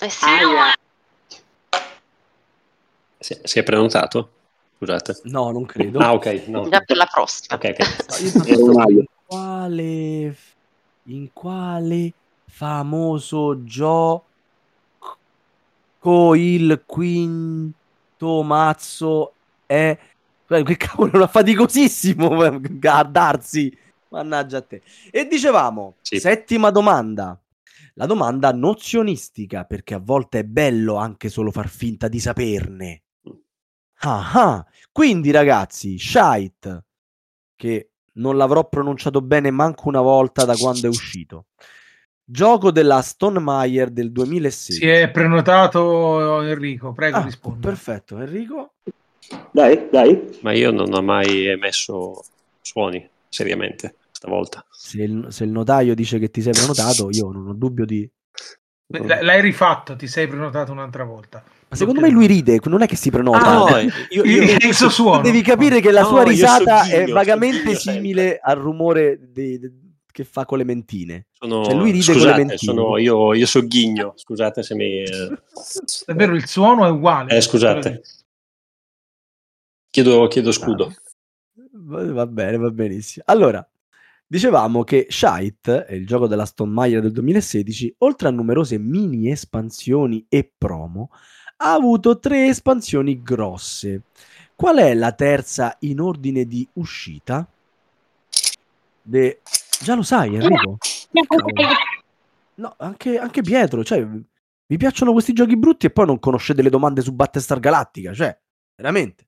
Eh sì. Ah, si, si è prenotato? Scusate. No, non credo. Ah, ok. No. Già per la prossima. Okay, okay. in, quale, in quale famoso gioco il quinto mazzo è... Che cavolo, era faticosissimo a darsi. Mannaggia a te. E dicevamo, sì. Settima domanda. La domanda nozionistica, perché a volte è bello anche solo far finta di saperne. Ah, ah. Quindi ragazzi, Scythe, che non l'avrò pronunciato bene manco una volta da quando è uscito. Gioco della Stonemaier del duemilasei. Si è prenotato Enrico, prego ah, rispondi. Perfetto, Enrico. Dai, dai. Ma io non ho mai emesso suoni, seriamente. Volta se il, se il notaio dice che ti sei prenotato, io non ho dubbio di... Beh, l'hai rifatto, ti sei prenotato un'altra volta, ma secondo non me lui ride, non è che si prenota. Ah, no, io, io, io, io suono. Devi capire che la no, sua risata so è vagamente so simile al rumore di, di, che fa con le mentine, sono... cioè lui ride, scusate, con le mentine. Sono, io, io so ghigno, scusate se mi... davvero il suono è uguale, eh, scusate, chiedo, chiedo scudo. Va bene, va benissimo. Allora, dicevamo che Scythe, il gioco della Stonemaier del duemilasedici, oltre a numerose mini espansioni e promo, ha avuto tre espansioni grosse. Qual è la terza in ordine di uscita? De... Già lo sai, Enrico? No, anche, anche Pietro. Cioè, vi piacciono questi giochi brutti e poi non conoscete le domande su Battlestar Galactica? Cioè, veramente,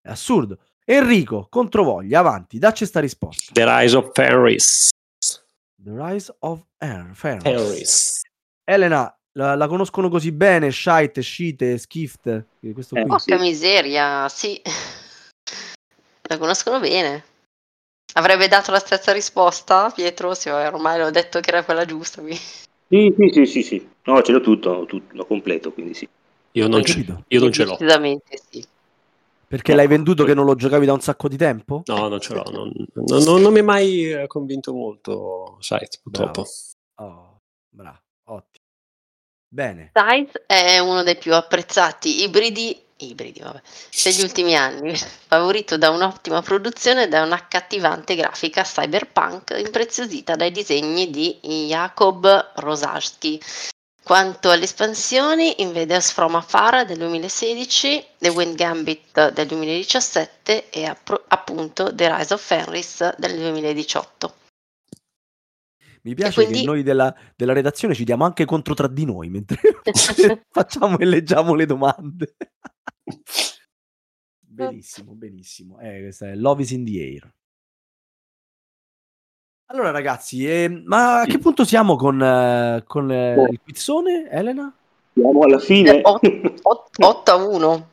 è assurdo. Enrico, controvoglia, avanti, dacci sta risposta. The Rise of Fenris. The Rise of Air, Fenris. Fenris. Elena, la, la conoscono così bene, Scythe, Scythe, Scythe, questo qui. Porca miseria, sì. La conoscono bene. Avrebbe dato la stessa risposta, Pietro, se ormai l'ho detto che era quella giusta. Quindi. Sì, sì, sì, sì, sì. No, ce l'ho tutto, tutto, l'ho completo, quindi sì. Io non, quindi, ce, io non ce l'ho. Decisamente sì. Perché l'hai venduto che non lo giocavi da un sacco di tempo? No, non ce l'ho. Non, non, non, non mi è mai convinto molto Scythe, purtroppo. Bravo. Oh, bravo. Ottimo. Bene. Scythe è uno dei più apprezzati ibridi, ibridi vabbè, degli ultimi anni, favorito da un'ottima produzione e da un'accattivante grafica cyberpunk impreziosita dai disegni di Jakob Rosalski. Quanto alle espansioni, Invaders from Afar del duemilasedici, The Wind Gambit del duemiladiciassette e appro- appunto The Rise of Fenris del duemiladiciotto. Mi piace quindi... che noi della, della redazione ci diamo anche contro tra di noi mentre facciamo e leggiamo le domande. Benissimo, benissimo. Eh, questa è Love is in the Air. Allora ragazzi, eh, ma a che punto siamo con, eh, con eh, oh. il quizzone, Elena? Siamo alla fine. otto a uno.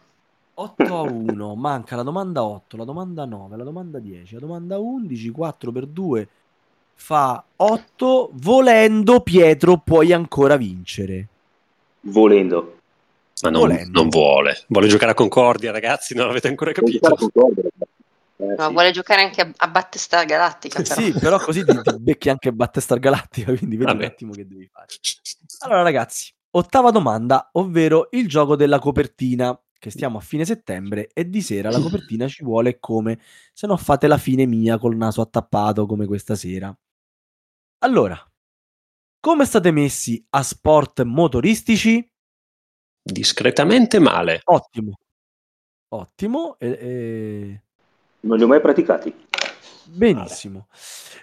otto a uno, manca la domanda otto, la domanda nove, la domanda dieci, la domanda undici, quattro per due fa otto. Volendo, Pietro, puoi ancora vincere. Volendo. Ma non, volendo. non vuole. Vuole giocare a Concordia, ragazzi, non l'avete ancora capito. Eh, no, sì. Vuole giocare anche a, a Battlestar Galactica, però. Sì, però così ti, ti becchi anche a Battlestar Galactica, quindi vedi un attimo che devi fare. Allora ragazzi, ottava domanda, ovvero il gioco della copertina, che stiamo a fine settembre e di sera la copertina ci vuole come, se no fate la fine mia col naso attappato come questa sera. Allora, come state messi a sport motoristici? Discretamente male. Ottimo. Ottimo. E... e... non li ho mai praticati. Benissimo.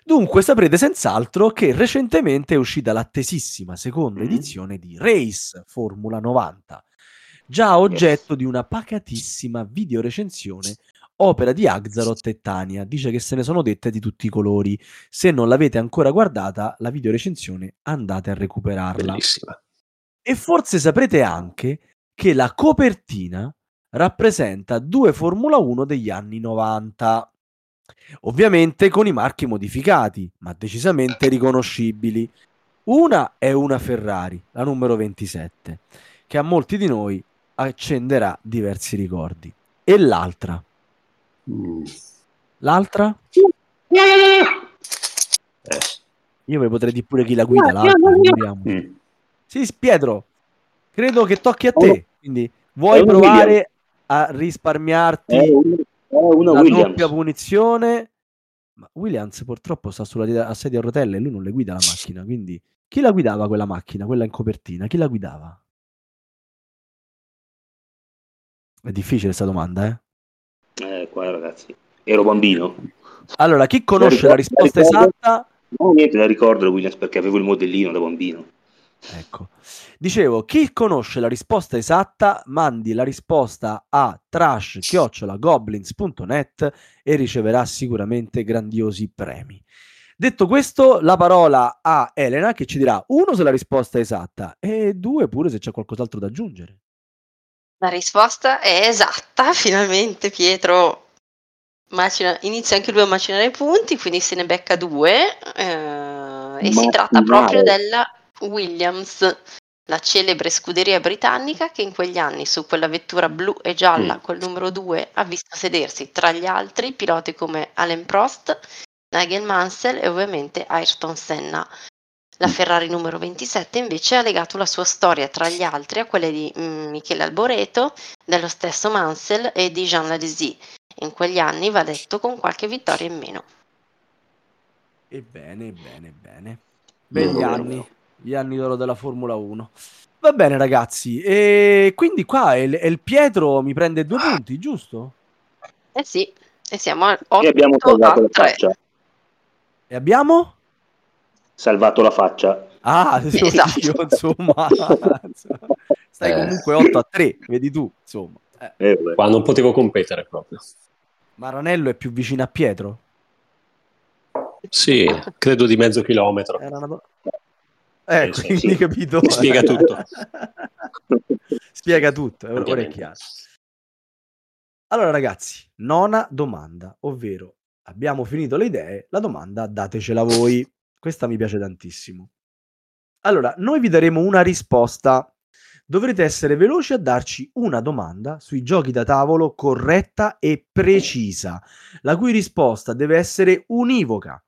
Dunque saprete senz'altro che recentemente è uscita l'attesissima seconda mm-hmm. edizione di Race Formula novanta, già oggetto yes. di una pacatissima videorecensione, opera di Axaroth e Tania. Dice che se ne sono dette di tutti i colori. Se non l'avete ancora guardata la videorecensione, andate a recuperarla. Bellissima. E forse saprete anche che la copertina rappresenta due Formula uno degli anni novanta, ovviamente con i marchi modificati, ma decisamente riconoscibili. Una è una Ferrari, la numero ventisette, che a molti di noi accenderà diversi ricordi. E l'altra? Mm. L'altra? Eh. Io vi potrei dire pure chi la guida. L'altra, mm. Sì, Pietro, credo che tocchi a te. Quindi vuoi è provare Williams. A risparmiarti è una, è una la Williams. Doppia punizione? Ma Williams purtroppo sta sulla a sedia a rotelle e lui non le guida la macchina, quindi chi la guidava quella macchina, quella in copertina, chi la guidava? È difficile questa domanda, eh? Eh, qua ragazzi, ero bambino. Allora, chi conosce la, ricordo, la risposta la ricordo, esatta? No, niente, la ricordo Williams perché avevo il modellino da bambino. Ecco, dicevo, chi conosce la risposta esatta mandi la risposta a trash chiocciola goblins punto net e riceverà sicuramente grandiosi premi. Detto questo, la parola a Elena che ci dirà uno se la risposta è esatta e due pure se c'è qualcos'altro da aggiungere. La risposta è esatta, finalmente Pietro macina... inizia anche lui a macinare i punti, quindi se ne becca due eh, e si tratta proprio della Williams, la celebre scuderia britannica che in quegli anni su quella vettura blu e gialla mm. col numero due ha visto sedersi tra gli altri piloti come Alain Prost, Nigel Mansell e ovviamente Ayrton Senna. La Ferrari numero ventisette invece ha legato la sua storia tra gli altri a quelle di Michele Alboreto, dello stesso Mansell e di Jean Alesi, in quegli anni va detto con qualche vittoria in meno. Ebbene, bene, bene. Begli anni. Gli anni d'oro della Formula uno. Va bene ragazzi, e quindi qua il, il Pietro mi prende due punti, giusto? Eh sì, e siamo a otto e abbiamo salvato la faccia. E abbiamo? Salvato la faccia. Ah, esatto. Io, insomma. Stai eh. comunque otto a tre, vedi tu, insomma. Eh. Eh, qua non potevo competere proprio. Maranello è più vicino a Pietro? Sì, credo di mezzo chilometro. Era una... Eh, sì, quindi sì. Capito? Spiega tutto. Spiega tutto, ora è chiaro. Allora ragazzi, nona domanda, ovvero abbiamo finito le idee, la domanda datecela voi. Questa mi piace tantissimo. Allora, noi vi daremo una risposta. Dovrete essere veloci a darci una domanda sui giochi da tavolo corretta e precisa, la cui risposta deve essere univoca.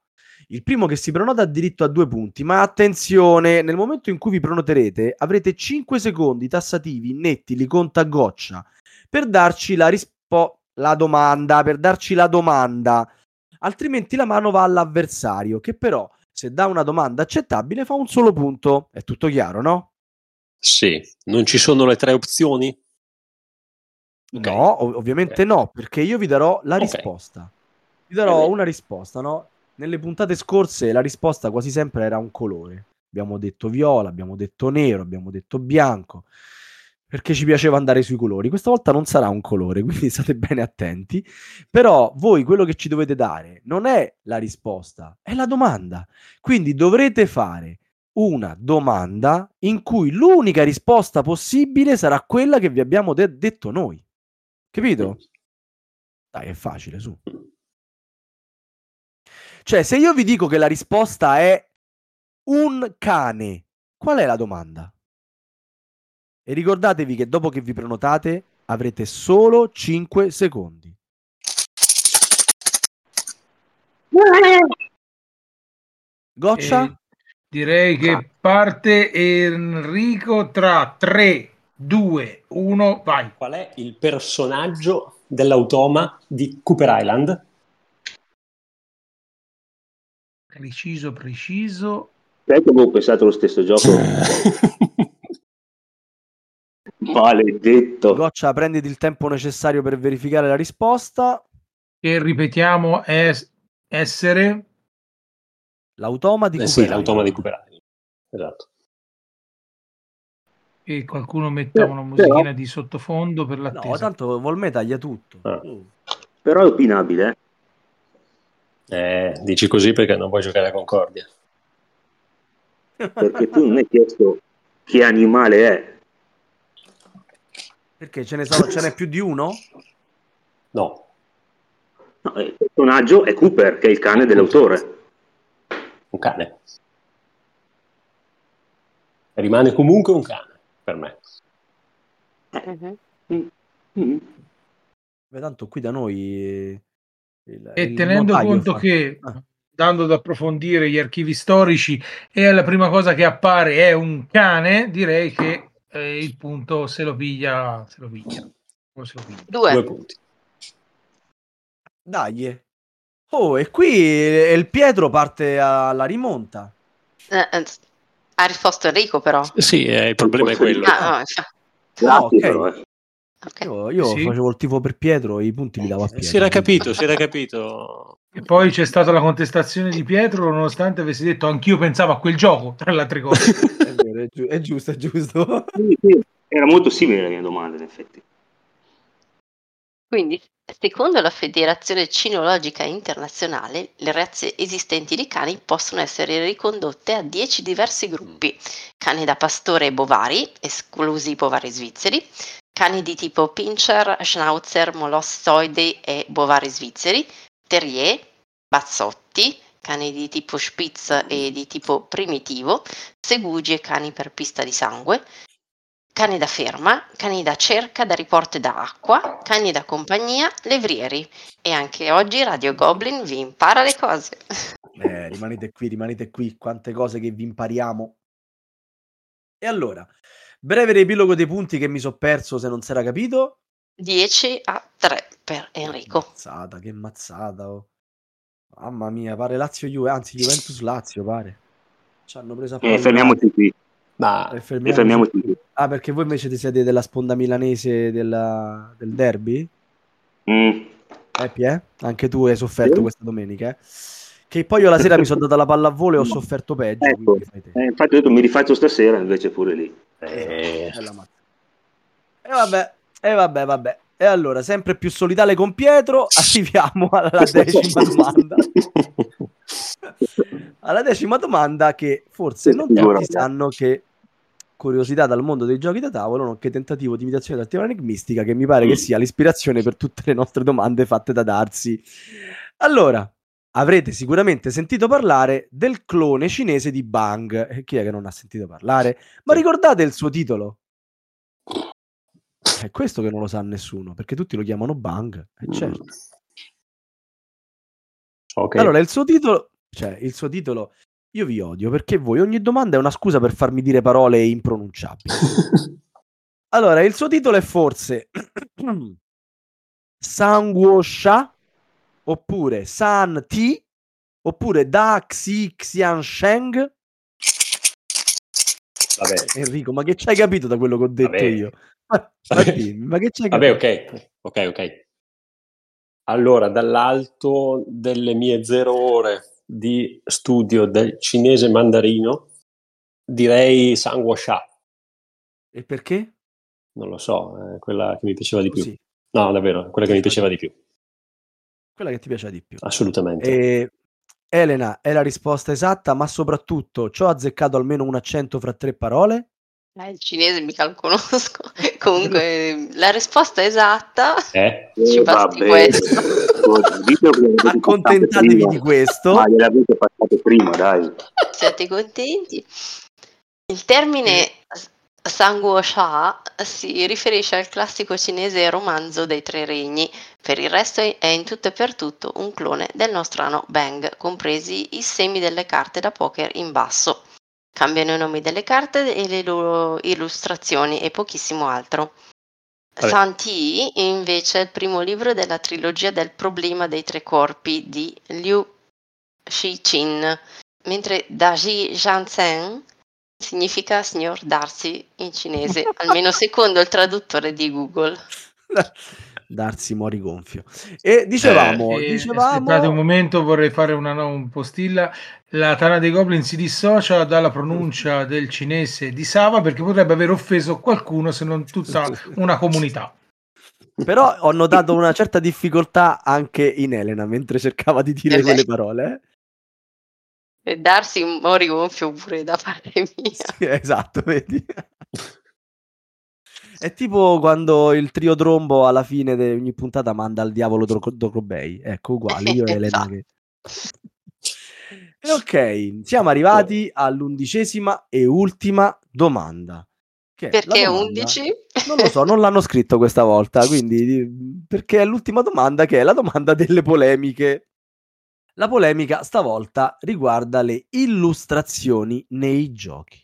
Il primo che si prenota ha diritto a due punti, ma attenzione, nel momento in cui vi prenoterete avrete cinque secondi tassativi netti, li conta goccia, per darci la rispo- la domanda, per darci la domanda. Altrimenti la mano va all'avversario, che però se dà una domanda accettabile fa un solo punto. È tutto chiaro, no? Sì, non ci sono le tre opzioni? Okay. No, ov- ovviamente okay. no, perché io vi darò la okay. risposta. Vi darò okay. una risposta, no? Nelle puntate scorse la risposta quasi sempre era un colore. Abbiamo detto viola, abbiamo detto nero, abbiamo detto bianco, perché ci piaceva andare sui colori. Questa volta non sarà un colore, quindi state bene attenti. Però voi quello che ci dovete dare non è la risposta, è la domanda. Quindi dovrete fare una domanda in cui l'unica risposta possibile sarà quella che vi abbiamo de- detto noi. Capito? Dai, è facile, su. Cioè, se io vi dico che la risposta è un cane, qual è la domanda? E ricordatevi che dopo che vi prenotate avrete solo cinque secondi. Goccia? Eh, direi che ah. parte Enrico tra tre, due, uno, vai. Qual è il personaggio dell'automa di Cooper Island? Preciso, preciso. Sai che avevo pensato lo stesso gioco? Maledetto. Goccia, prenditi il tempo necessario per verificare la risposta. Che ripetiamo è essere? L'automa di eh Cooper. Sì, l'automa di Cooper. Esatto. E qualcuno metta eh, una musichina però... di sottofondo per l'attesa. No, tanto Volme taglia tutto. Ah. Mm. Però è opinabile, eh? Eh, dici così perché non vuoi giocare a Concordia. Perché tu non hai chiesto che animale è. Perché ce ne sono, ce n'è più di uno? No. No, il personaggio è Cooper, che è il cane dell'autore. Un cane. Rimane comunque un cane, per me. Uh-huh. Mm. Mm. Beh, tanto qui da noi il, e il tenendo conto infatti. Che ah. dando ad approfondire gli archivi storici e la prima cosa che appare è un cane, direi che eh, il punto se lo piglia se lo piglia, o se lo piglia. Due. Due punti, dai. Oh, e qui il Pietro parte alla rimonta. Eh, ha risposto Enrico, però. Sì, eh, il problema è quello. Ah, no, ah, okay. Però, eh. Okay. Io, io sì. facevo il tifo per Pietro e i punti li davo a Pietro. Si era capito, si era capito. E poi c'è stata la contestazione di Pietro, nonostante avessi detto anch'io pensavo a quel gioco, tra le altre cose. È vero, è, gi- è giusto, è giusto. Era molto simile la mia domanda, in effetti. Quindi, secondo la Federazione Cinologica Internazionale, le razze esistenti di cani possono essere ricondotte a dieci diversi gruppi: cani da pastore e bovari, esclusi i bovari svizzeri, cani di tipo pincher, schnauzer, molossoidi e bovari svizzeri, terrier, bazzotti, cani di tipo spitz e di tipo primitivo, segugi e cani per pista di sangue, cani da ferma, cani da cerca, da riporto e da acqua, cani da compagnia, levrieri. E anche oggi Radio Goblin vi impara le cose. Eh, rimanete qui, rimanete qui, quante cose che vi impariamo. E allora, breve riepilogo dei punti che mi sono perso se non si era capito. dieci a tre per Enrico. Che mazzata, che mazzata. Oh. Mamma mia, pare Lazio Juve, anzi Juventus Lazio, pare. Ci hanno preso a eh, fermiamoci qui. Ma e fermiamoci. E fermiamoci qui. Ah, perché voi invece ti siete della sponda milanese della, del derby? Mm. Eh, Pie? Anche tu hai sofferto mm. questa domenica, eh? Che poi io la sera mi sono data la pallavolo e ho sofferto peggio. Ecco. Eh, infatti ho detto mi rifaccio stasera, invece pure lì. Eh. E vabbè, e vabbè, vabbè. E allora, sempre più solidale con Pietro, arriviamo alla decima domanda. Alla decima domanda che forse non tutti sanno che... Curiosità dal mondo dei giochi da tavolo, nonché tentativo di imitazione dell'attività enigmistica, che mi pare mm. che sia l'ispirazione per tutte le nostre domande fatte da Darsi. Allora, avrete sicuramente sentito parlare del clone cinese di Bang. E chi è che non ha sentito parlare? Ma ricordate il suo titolo? È questo che non lo sa nessuno, perché tutti lo chiamano Bang. Eh, certo. Okay. Allora, il suo titolo... Cioè, il suo titolo... Io vi odio perché voi ogni domanda è una scusa per farmi dire parole impronunciabili. Allora, il suo titolo è forse Sanguo Sha, oppure San Ti, oppure Da Xi Xian Sheng. Vabbè. Enrico, ma che c'hai capito da quello che ho detto Vabbè. io? Ma, ma, dimmi, ma che c'hai capito? Vabbè, ok, ok, ok. Allora, dall'alto delle mie zero ore di studio del cinese mandarino direi Sanguo Sha. E perché? Non lo so, è quella che mi piaceva di più. Sì. No, davvero, quella che mi piaceva di più. Quella che ti piaceva di più. Assolutamente. E... Elena, è la risposta esatta, ma soprattutto ci ho azzeccato almeno un accento fra tre parole? Eh, il cinese mica lo conosco. Comunque, la risposta esatta eh? ci basti eh, questo. Accontentatevi di questo. Ma gliel'avete passato prima, dai. Siete contenti? Il termine Sanguo Sha si riferisce al classico cinese romanzo dei Tre Regni. Per il resto è in tutto e per tutto un clone del nostrano Bang, compresi i semi delle carte da poker in basso. Cambiano i nomi delle carte e le loro illustrazioni e pochissimo altro. Vabbè. San Ti invece è il primo libro della trilogia del problema dei tre corpi di Liu Shichin, mentre Da Xi Xian Sheng significa signor Darsi in cinese, almeno secondo il traduttore di Google. Darsi mori gonfio. E dicevamo, eh, dicevamo... aspettate un momento, vorrei fare una no, un postilla. La Tana dei Goblin si dissocia dalla pronuncia del cinese di Sava perché potrebbe aver offeso qualcuno, se non tutta una comunità. Però ho notato una certa difficoltà anche in Elena mentre cercava di dire eh quelle parole. E Darsi mori gonfio pure da parte mia. Sì, esatto, vedi. È tipo quando il trio Trombo alla fine di ogni puntata manda al diavolo Docobei. Ecco, uguale, io e Elena che... E ok, siamo arrivati all'undicesima e ultima domanda. Che perché undici? Non lo so, non l'hanno scritto questa volta, quindi perché è l'ultima domanda, che è la domanda delle polemiche. La polemica stavolta riguarda le illustrazioni nei giochi.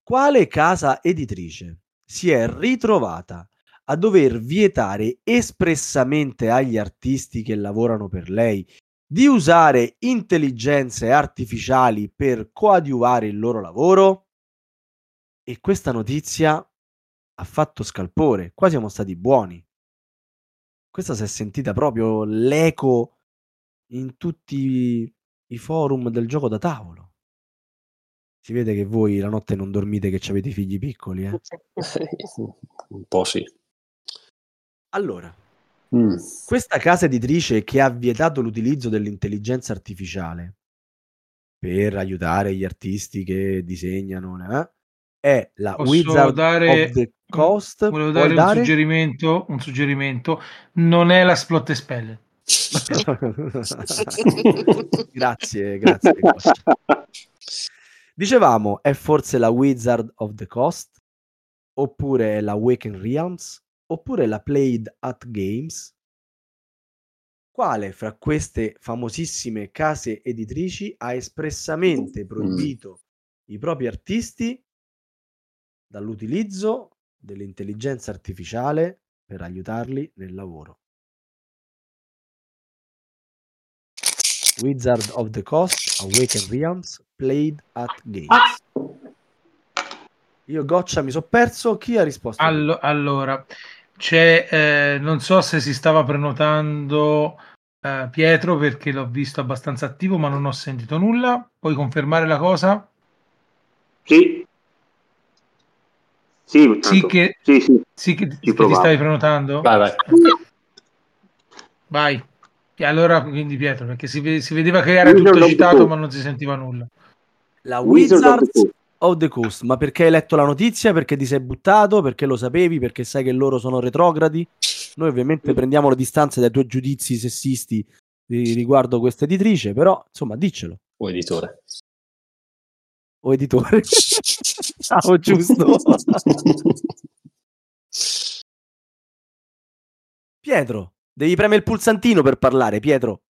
Quale casa editrice si è ritrovata a dover vietare espressamente agli artisti che lavorano per lei di usare intelligenze artificiali per coadiuvare il loro lavoro? E questa notizia ha fatto scalpore, qua siamo stati buoni. Questa si è sentita proprio l'eco in tutti i forum del gioco da tavolo. Si vede che voi la notte non dormite, che avete figli piccoli, eh? Un po' sì. Allora, mm. questa casa editrice che ha vietato l'utilizzo dell'intelligenza artificiale per aiutare gli artisti che disegnano, eh? È la Posso Wizard dare, of the Coast. Volevo dare un, dare? Suggerimento, un suggerimento. Non è la Splot e Spell. grazie, grazie. Dicevamo, è forse la Wizard of the Coast, oppure la Waken Realms, oppure la Played at Games? Quale fra queste famosissime case editrici ha espressamente proibito mm. i propri artisti dall'utilizzo dell'intelligenza artificiale per aiutarli nel lavoro? Wizard of the Coast, Awakened Realms, Played at Games. Ah! Io goccia mi sono perso, chi ha risposto? Allo- allora, c'è eh, non so se si stava prenotando eh, Pietro, perché l'ho visto abbastanza attivo ma non ho sentito nulla. Puoi confermare la cosa? Sì. Sì, tanto. sì che, sì, sì. Sì che, che ti stavi prenotando? Vai, vai. Vai. E allora, quindi Pietro, perché si, si vedeva che era Wizard tutto citato ma non si sentiva nulla. La Wizards Wizard of the Coast, ma perché hai letto la notizia? Perché ti sei buttato? Perché lo sapevi? Perché sai che loro sono retrogradi? Noi ovviamente mm. prendiamo le distanze dai tuoi giudizi sessisti riguardo questa editrice, però insomma diccelo. O editore. O editore. Ciao, giusto. Pietro. Devi premere il pulsantino per parlare, Pietro.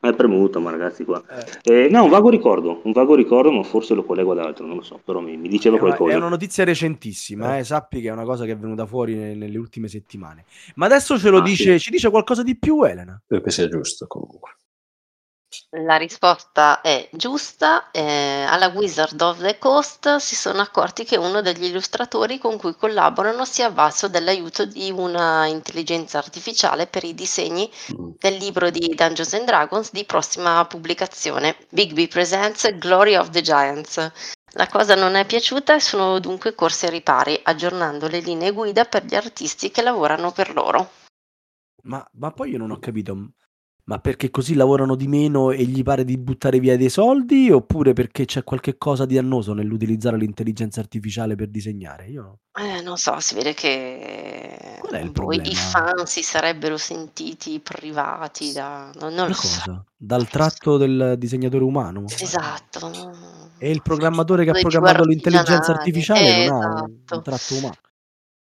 È premuto, ma ragazzi qua. Eh. Eh, no, un vago ricordo, un vago ricordo, ma forse lo collego ad altro, non lo so, però mi, mi diceva eh, qualcosa. È una notizia recentissima, eh. Eh, sappi che è una cosa che è venuta fuori ne, nelle ultime settimane. Ma adesso ce lo ah, dice, sì. ci dice qualcosa di più, Elena? Perché sia giusto, comunque. La risposta è giusta. Eh, alla Wizard of the Coast si sono accorti che uno degli illustratori con cui collaborano si è avvalso dell'aiuto di una intelligenza artificiale per i disegni del libro di Dungeons and Dragons di prossima pubblicazione, Big B Presents Glory of the Giants. La cosa non è piaciuta e sono dunque corsi ai ripari, aggiornando le linee guida per gli artisti che lavorano per loro. Ma, ma poi io non ho capito... Ma perché così lavorano di meno e gli pare di buttare via dei soldi, oppure perché c'è qualche cosa di annoso nell'utilizzare l'intelligenza artificiale per disegnare? Io eh, non so, si vede che poi i fan si sarebbero sentiti privati da non, non lo so. Dal tratto del disegnatore umano. Esatto. E il programmatore che ha programmato l'intelligenza artificiale esatto. non ha un tratto umano.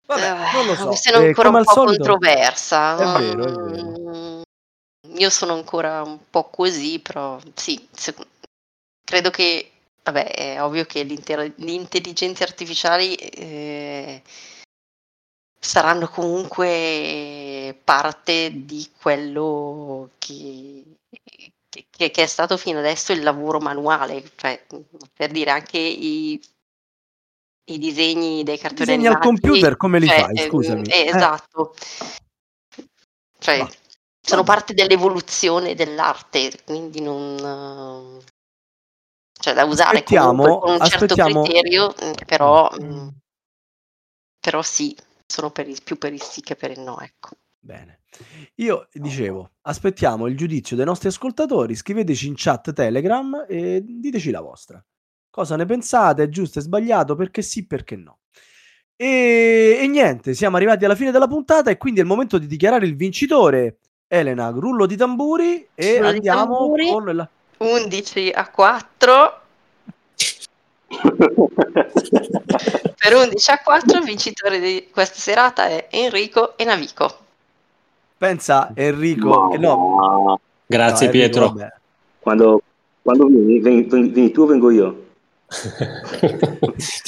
Vabbè, non lo so. Questa è ancora eh, un po' solito, controversa. È vero, è vero. Io sono ancora un po' così, però sì, sec- credo che, vabbè, è ovvio che le intelligenze artificiali eh, saranno comunque parte di quello che, che, che è stato fino adesso il lavoro manuale, cioè per dire anche i... i disegni dei cartoni disegni animati. Disegni al computer, come li cioè, fai, scusami. Eh, esatto. Eh. Cioè... No. Sono parte dell'evoluzione dell'arte, quindi non... Cioè da usare aspettiamo, comunque con un aspettiamo. certo criterio, però, però sì, sono per il, più per il sì che per il no, ecco. Bene. Io dicevo, aspettiamo il giudizio dei nostri ascoltatori, scriveteci in chat Telegram e diteci la vostra. Cosa ne pensate? È giusto, è sbagliato? Perché sì, perché no? E, e niente, siamo arrivati alla fine della puntata e quindi è il momento di dichiarare il vincitore. Elena, rullo di tamburi e rullo andiamo tamburi, con la... undici a quattro per undici a quattro il vincitore di questa serata è Enrico e Navico. Pensa Enrico, no, eh, no. Grazie no, Pietro. Enrico, quando quando vieni, vieni, vieni tu o vengo io? Ti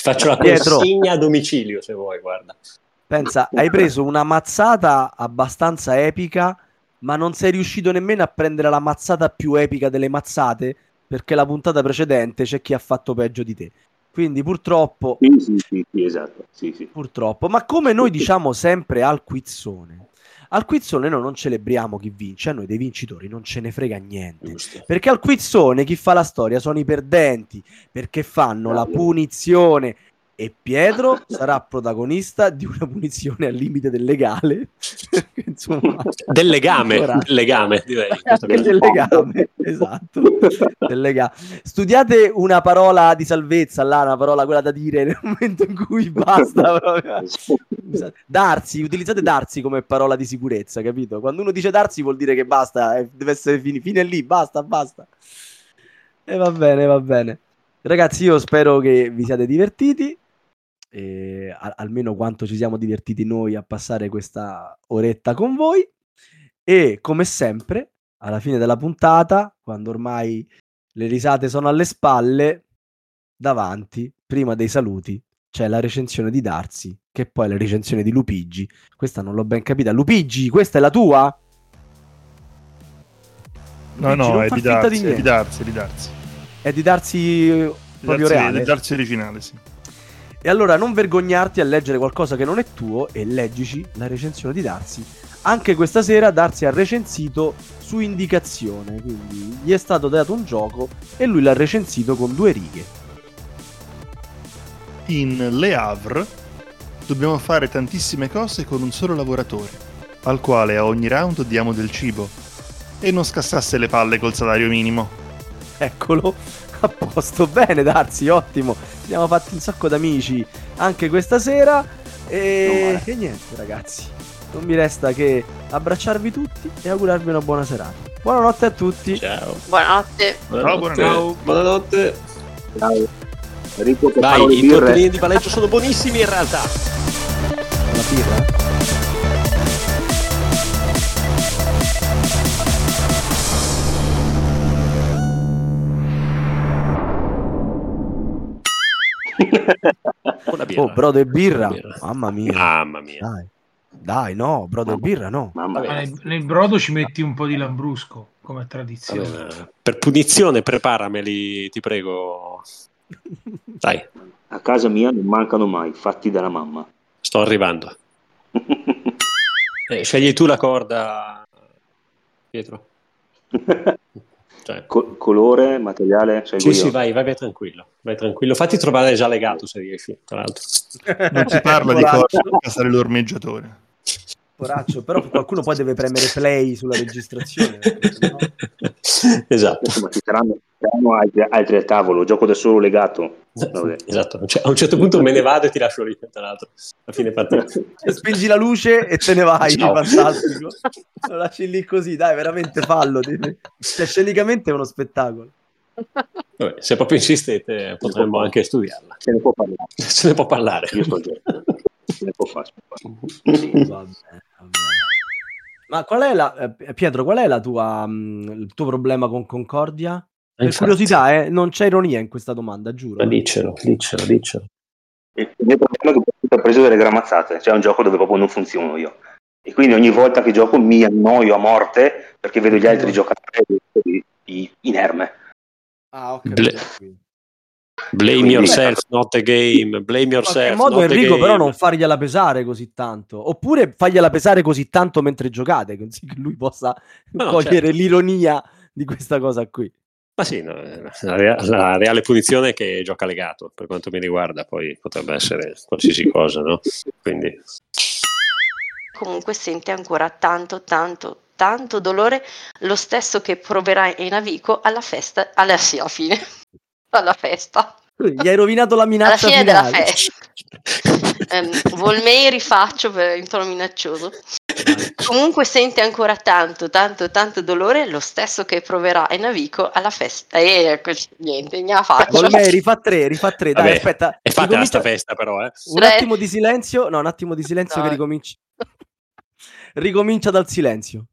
faccio la consegna a domicilio se vuoi, guarda. Pensa, hai preso una mazzata abbastanza epica, ma non sei riuscito nemmeno a prendere la mazzata più epica delle mazzate, perché la puntata precedente c'è chi ha fatto peggio di te. Quindi purtroppo... Sì, sì, sì, sì esatto. Sì, sì. Purtroppo. Ma come noi diciamo sempre al quizzone, al quizzone noi non celebriamo chi vince, a noi dei vincitori non ce ne frega niente. Giusto. Perché al quizzone chi fa la storia sono i perdenti, perché fanno la punizione... E Pietro sarà protagonista di una punizione al limite del legale. Insomma, del legame, del legame, direi. Del legame, esatto. Del lega... Studiate una parola di salvezza, là, una parola quella da dire nel momento in cui basta. Proprio. Darsi, utilizzate darsi come parola di sicurezza, capito? Quando uno dice darsi vuol dire che basta, deve essere fine, fine lì, basta, basta. E va bene, va bene. Ragazzi, io spero che vi siate divertiti. Eh, a- almeno quanto ci siamo divertiti noi a passare questa oretta con voi, e come sempre alla fine della puntata, quando ormai le risate sono alle spalle, davanti, prima dei saluti, c'è la recensione di Darsi, che poi è la recensione di Lupigi. Questa non l'ho ben capita. Lupigi, questa è la tua? No, Lupigi, no, è di, Darsi, di è di Darsi, è di Darsi. È di Darsi proprio reale. È di Darsi originale, sì. E allora non vergognarti a leggere qualcosa che non è tuo e leggici la recensione di Darsi. Anche questa sera Darsi ha recensito su indicazione, quindi gli è stato dato un gioco e lui l'ha recensito con due righe. In Le Havre dobbiamo fare tantissime cose con un solo lavoratore, al quale a ogni round diamo del cibo e non scassasse le palle col salario minimo. Eccolo, a posto, bene Darsi, ottimo, ci siamo fatti un sacco d'amici anche questa sera e che niente ragazzi, non mi resta che abbracciarvi tutti e augurarvi una buona serata. Buonanotte a tutti. Ciao. Buonanotte. Buonanotte. Ciao, buonanotte. Ciao. Enrico, dai, i tortellini di Valeggio sono buonissimi in realtà. La birra? Oh, brodo e birra. birra, mamma mia, mamma mia. Dai. Dai, no, brodo mamma. e birra, no. Mamma mia. Nel brodo ci metti un po' di lambrusco come tradizione. Vabbè, per punizione, preparameli, ti prego. Dai, a casa mia non mancano mai, fatti dalla mamma. Sto arrivando. eh, scegli tu la corda, Pietro. Cioè. Co- colore, materiale, cioè sì, io. sì, vai, vai, vai tranquillo, vai tranquillo. Fatti trovare già legato se riesci, tra l'altro. Non si parla di cosa, sarà l'ormeggiatore. Poraccio, però qualcuno poi deve premere play sulla registrazione. No? Esatto. Ma ci saranno, saranno altri, altri al tavolo, gioco da solo legato. Vabbè. Esatto, cioè, a un certo punto me ne vado e ti lascio lì, tra l'altro. A fine partita. Spingi la luce e te ne vai, ciao. Fantastico. Lo lasci lì così, dai, veramente fallo. Cioè, scenicamente è uno spettacolo. Vabbè, se proprio insistete potremmo anche studiarla. Se ne può parlare. Se ne può parlare. Io sto se ne può fare. Vabbè, vabbè. Ma qual è la eh, Pietro, qual è la tua mh, il tuo problema con Concordia? Per infatti. Curiosità, eh, non c'è ironia in questa domanda, giuro. Ma dicelo, dicelo, dicelo. Il mio problema è che ho preso delle gramazzate, cioè è un gioco dove proprio non funziono io. E quindi ogni volta che gioco mi annoio a morte perché vedo gli altri giocatori inerme. Ah, ok. Ble- Blame yourself, not a game. Blame yourself. In qualche modo, Enrico, però, non fargliela pesare così tanto. Oppure fargliela pesare così tanto mentre giocate, così che lui possa no, cogliere certo. L'ironia di questa cosa qui. Ma sì, no, la, rea- la reale punizione è che gioca legato, per quanto mi riguarda. Poi potrebbe essere qualsiasi cosa, no? Quindi. Comunque sente ancora tanto, tanto, tanto dolore, lo stesso che proverà in Avico alla festa, alla, sì, alla fine. Alla festa, gli hai rovinato la minaccia alla fine finale. Della festa. um, volmei rifaccio per il tono minaccioso. Comunque sente ancora tanto, tanto, tanto dolore, lo stesso che proverà Enavico alla festa. E eh, niente, ne ha fatto. Volmei rifà tre, rifà tre, dai, vabbè, aspetta. È fatta questa festa però, eh. Un Re... attimo di silenzio, no, un attimo di silenzio no. Che ricominci. Ricomincia dal silenzio.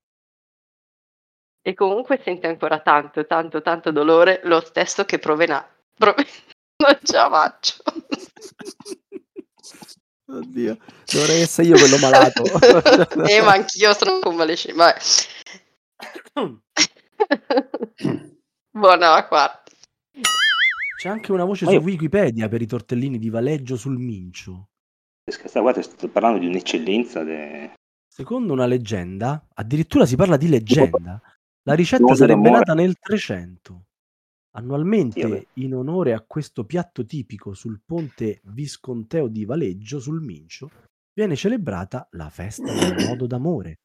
E comunque sente ancora tanto, tanto, tanto dolore, lo stesso che proverà. Prove... Non ce la faccio. Oddio, dovrei essere io quello malato. Eh, ma anch'io sono convalescente. Buona la quarta. C'è anche una voce oh, su io... Wikipedia per i tortellini di Valeggio sul Mincio. Guarda, sto parlando di un'eccellenza de... Secondo una leggenda, addirittura si parla di leggenda, la ricetta sarebbe nata nel trecento. Annualmente, in onore a questo piatto tipico sul ponte visconteo di Valeggio sul Mincio, viene celebrata la festa del nodo d'amore,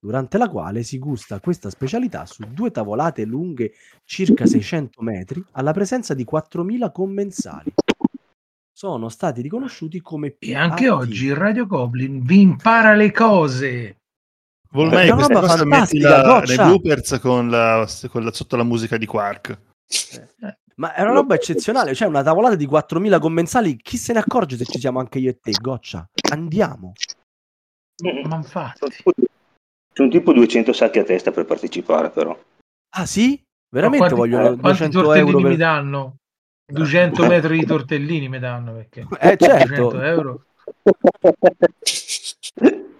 durante la quale si gusta questa specialità su due tavolate lunghe circa seicento metri alla presenza di quattromila commensali. Sono stati riconosciuti come più. E anche attivi. Oggi il Radio Goblin vi impara le cose. Volmai questa cosa metti la, le bloopers con la, con la, sotto la musica di Quark. Eh. Ma è una roba eccezionale, cioè una tavolata di quattromila commensali, chi se ne accorge se ci siamo anche io e te, Goccia? Andiamo. Ma infatti. Sono tipo duecento sacchi a testa per partecipare però. Ah sì? Veramente voglio duecento euro per... mi danno? duecento metri di tortellini mi danno perché eh certo duecento euro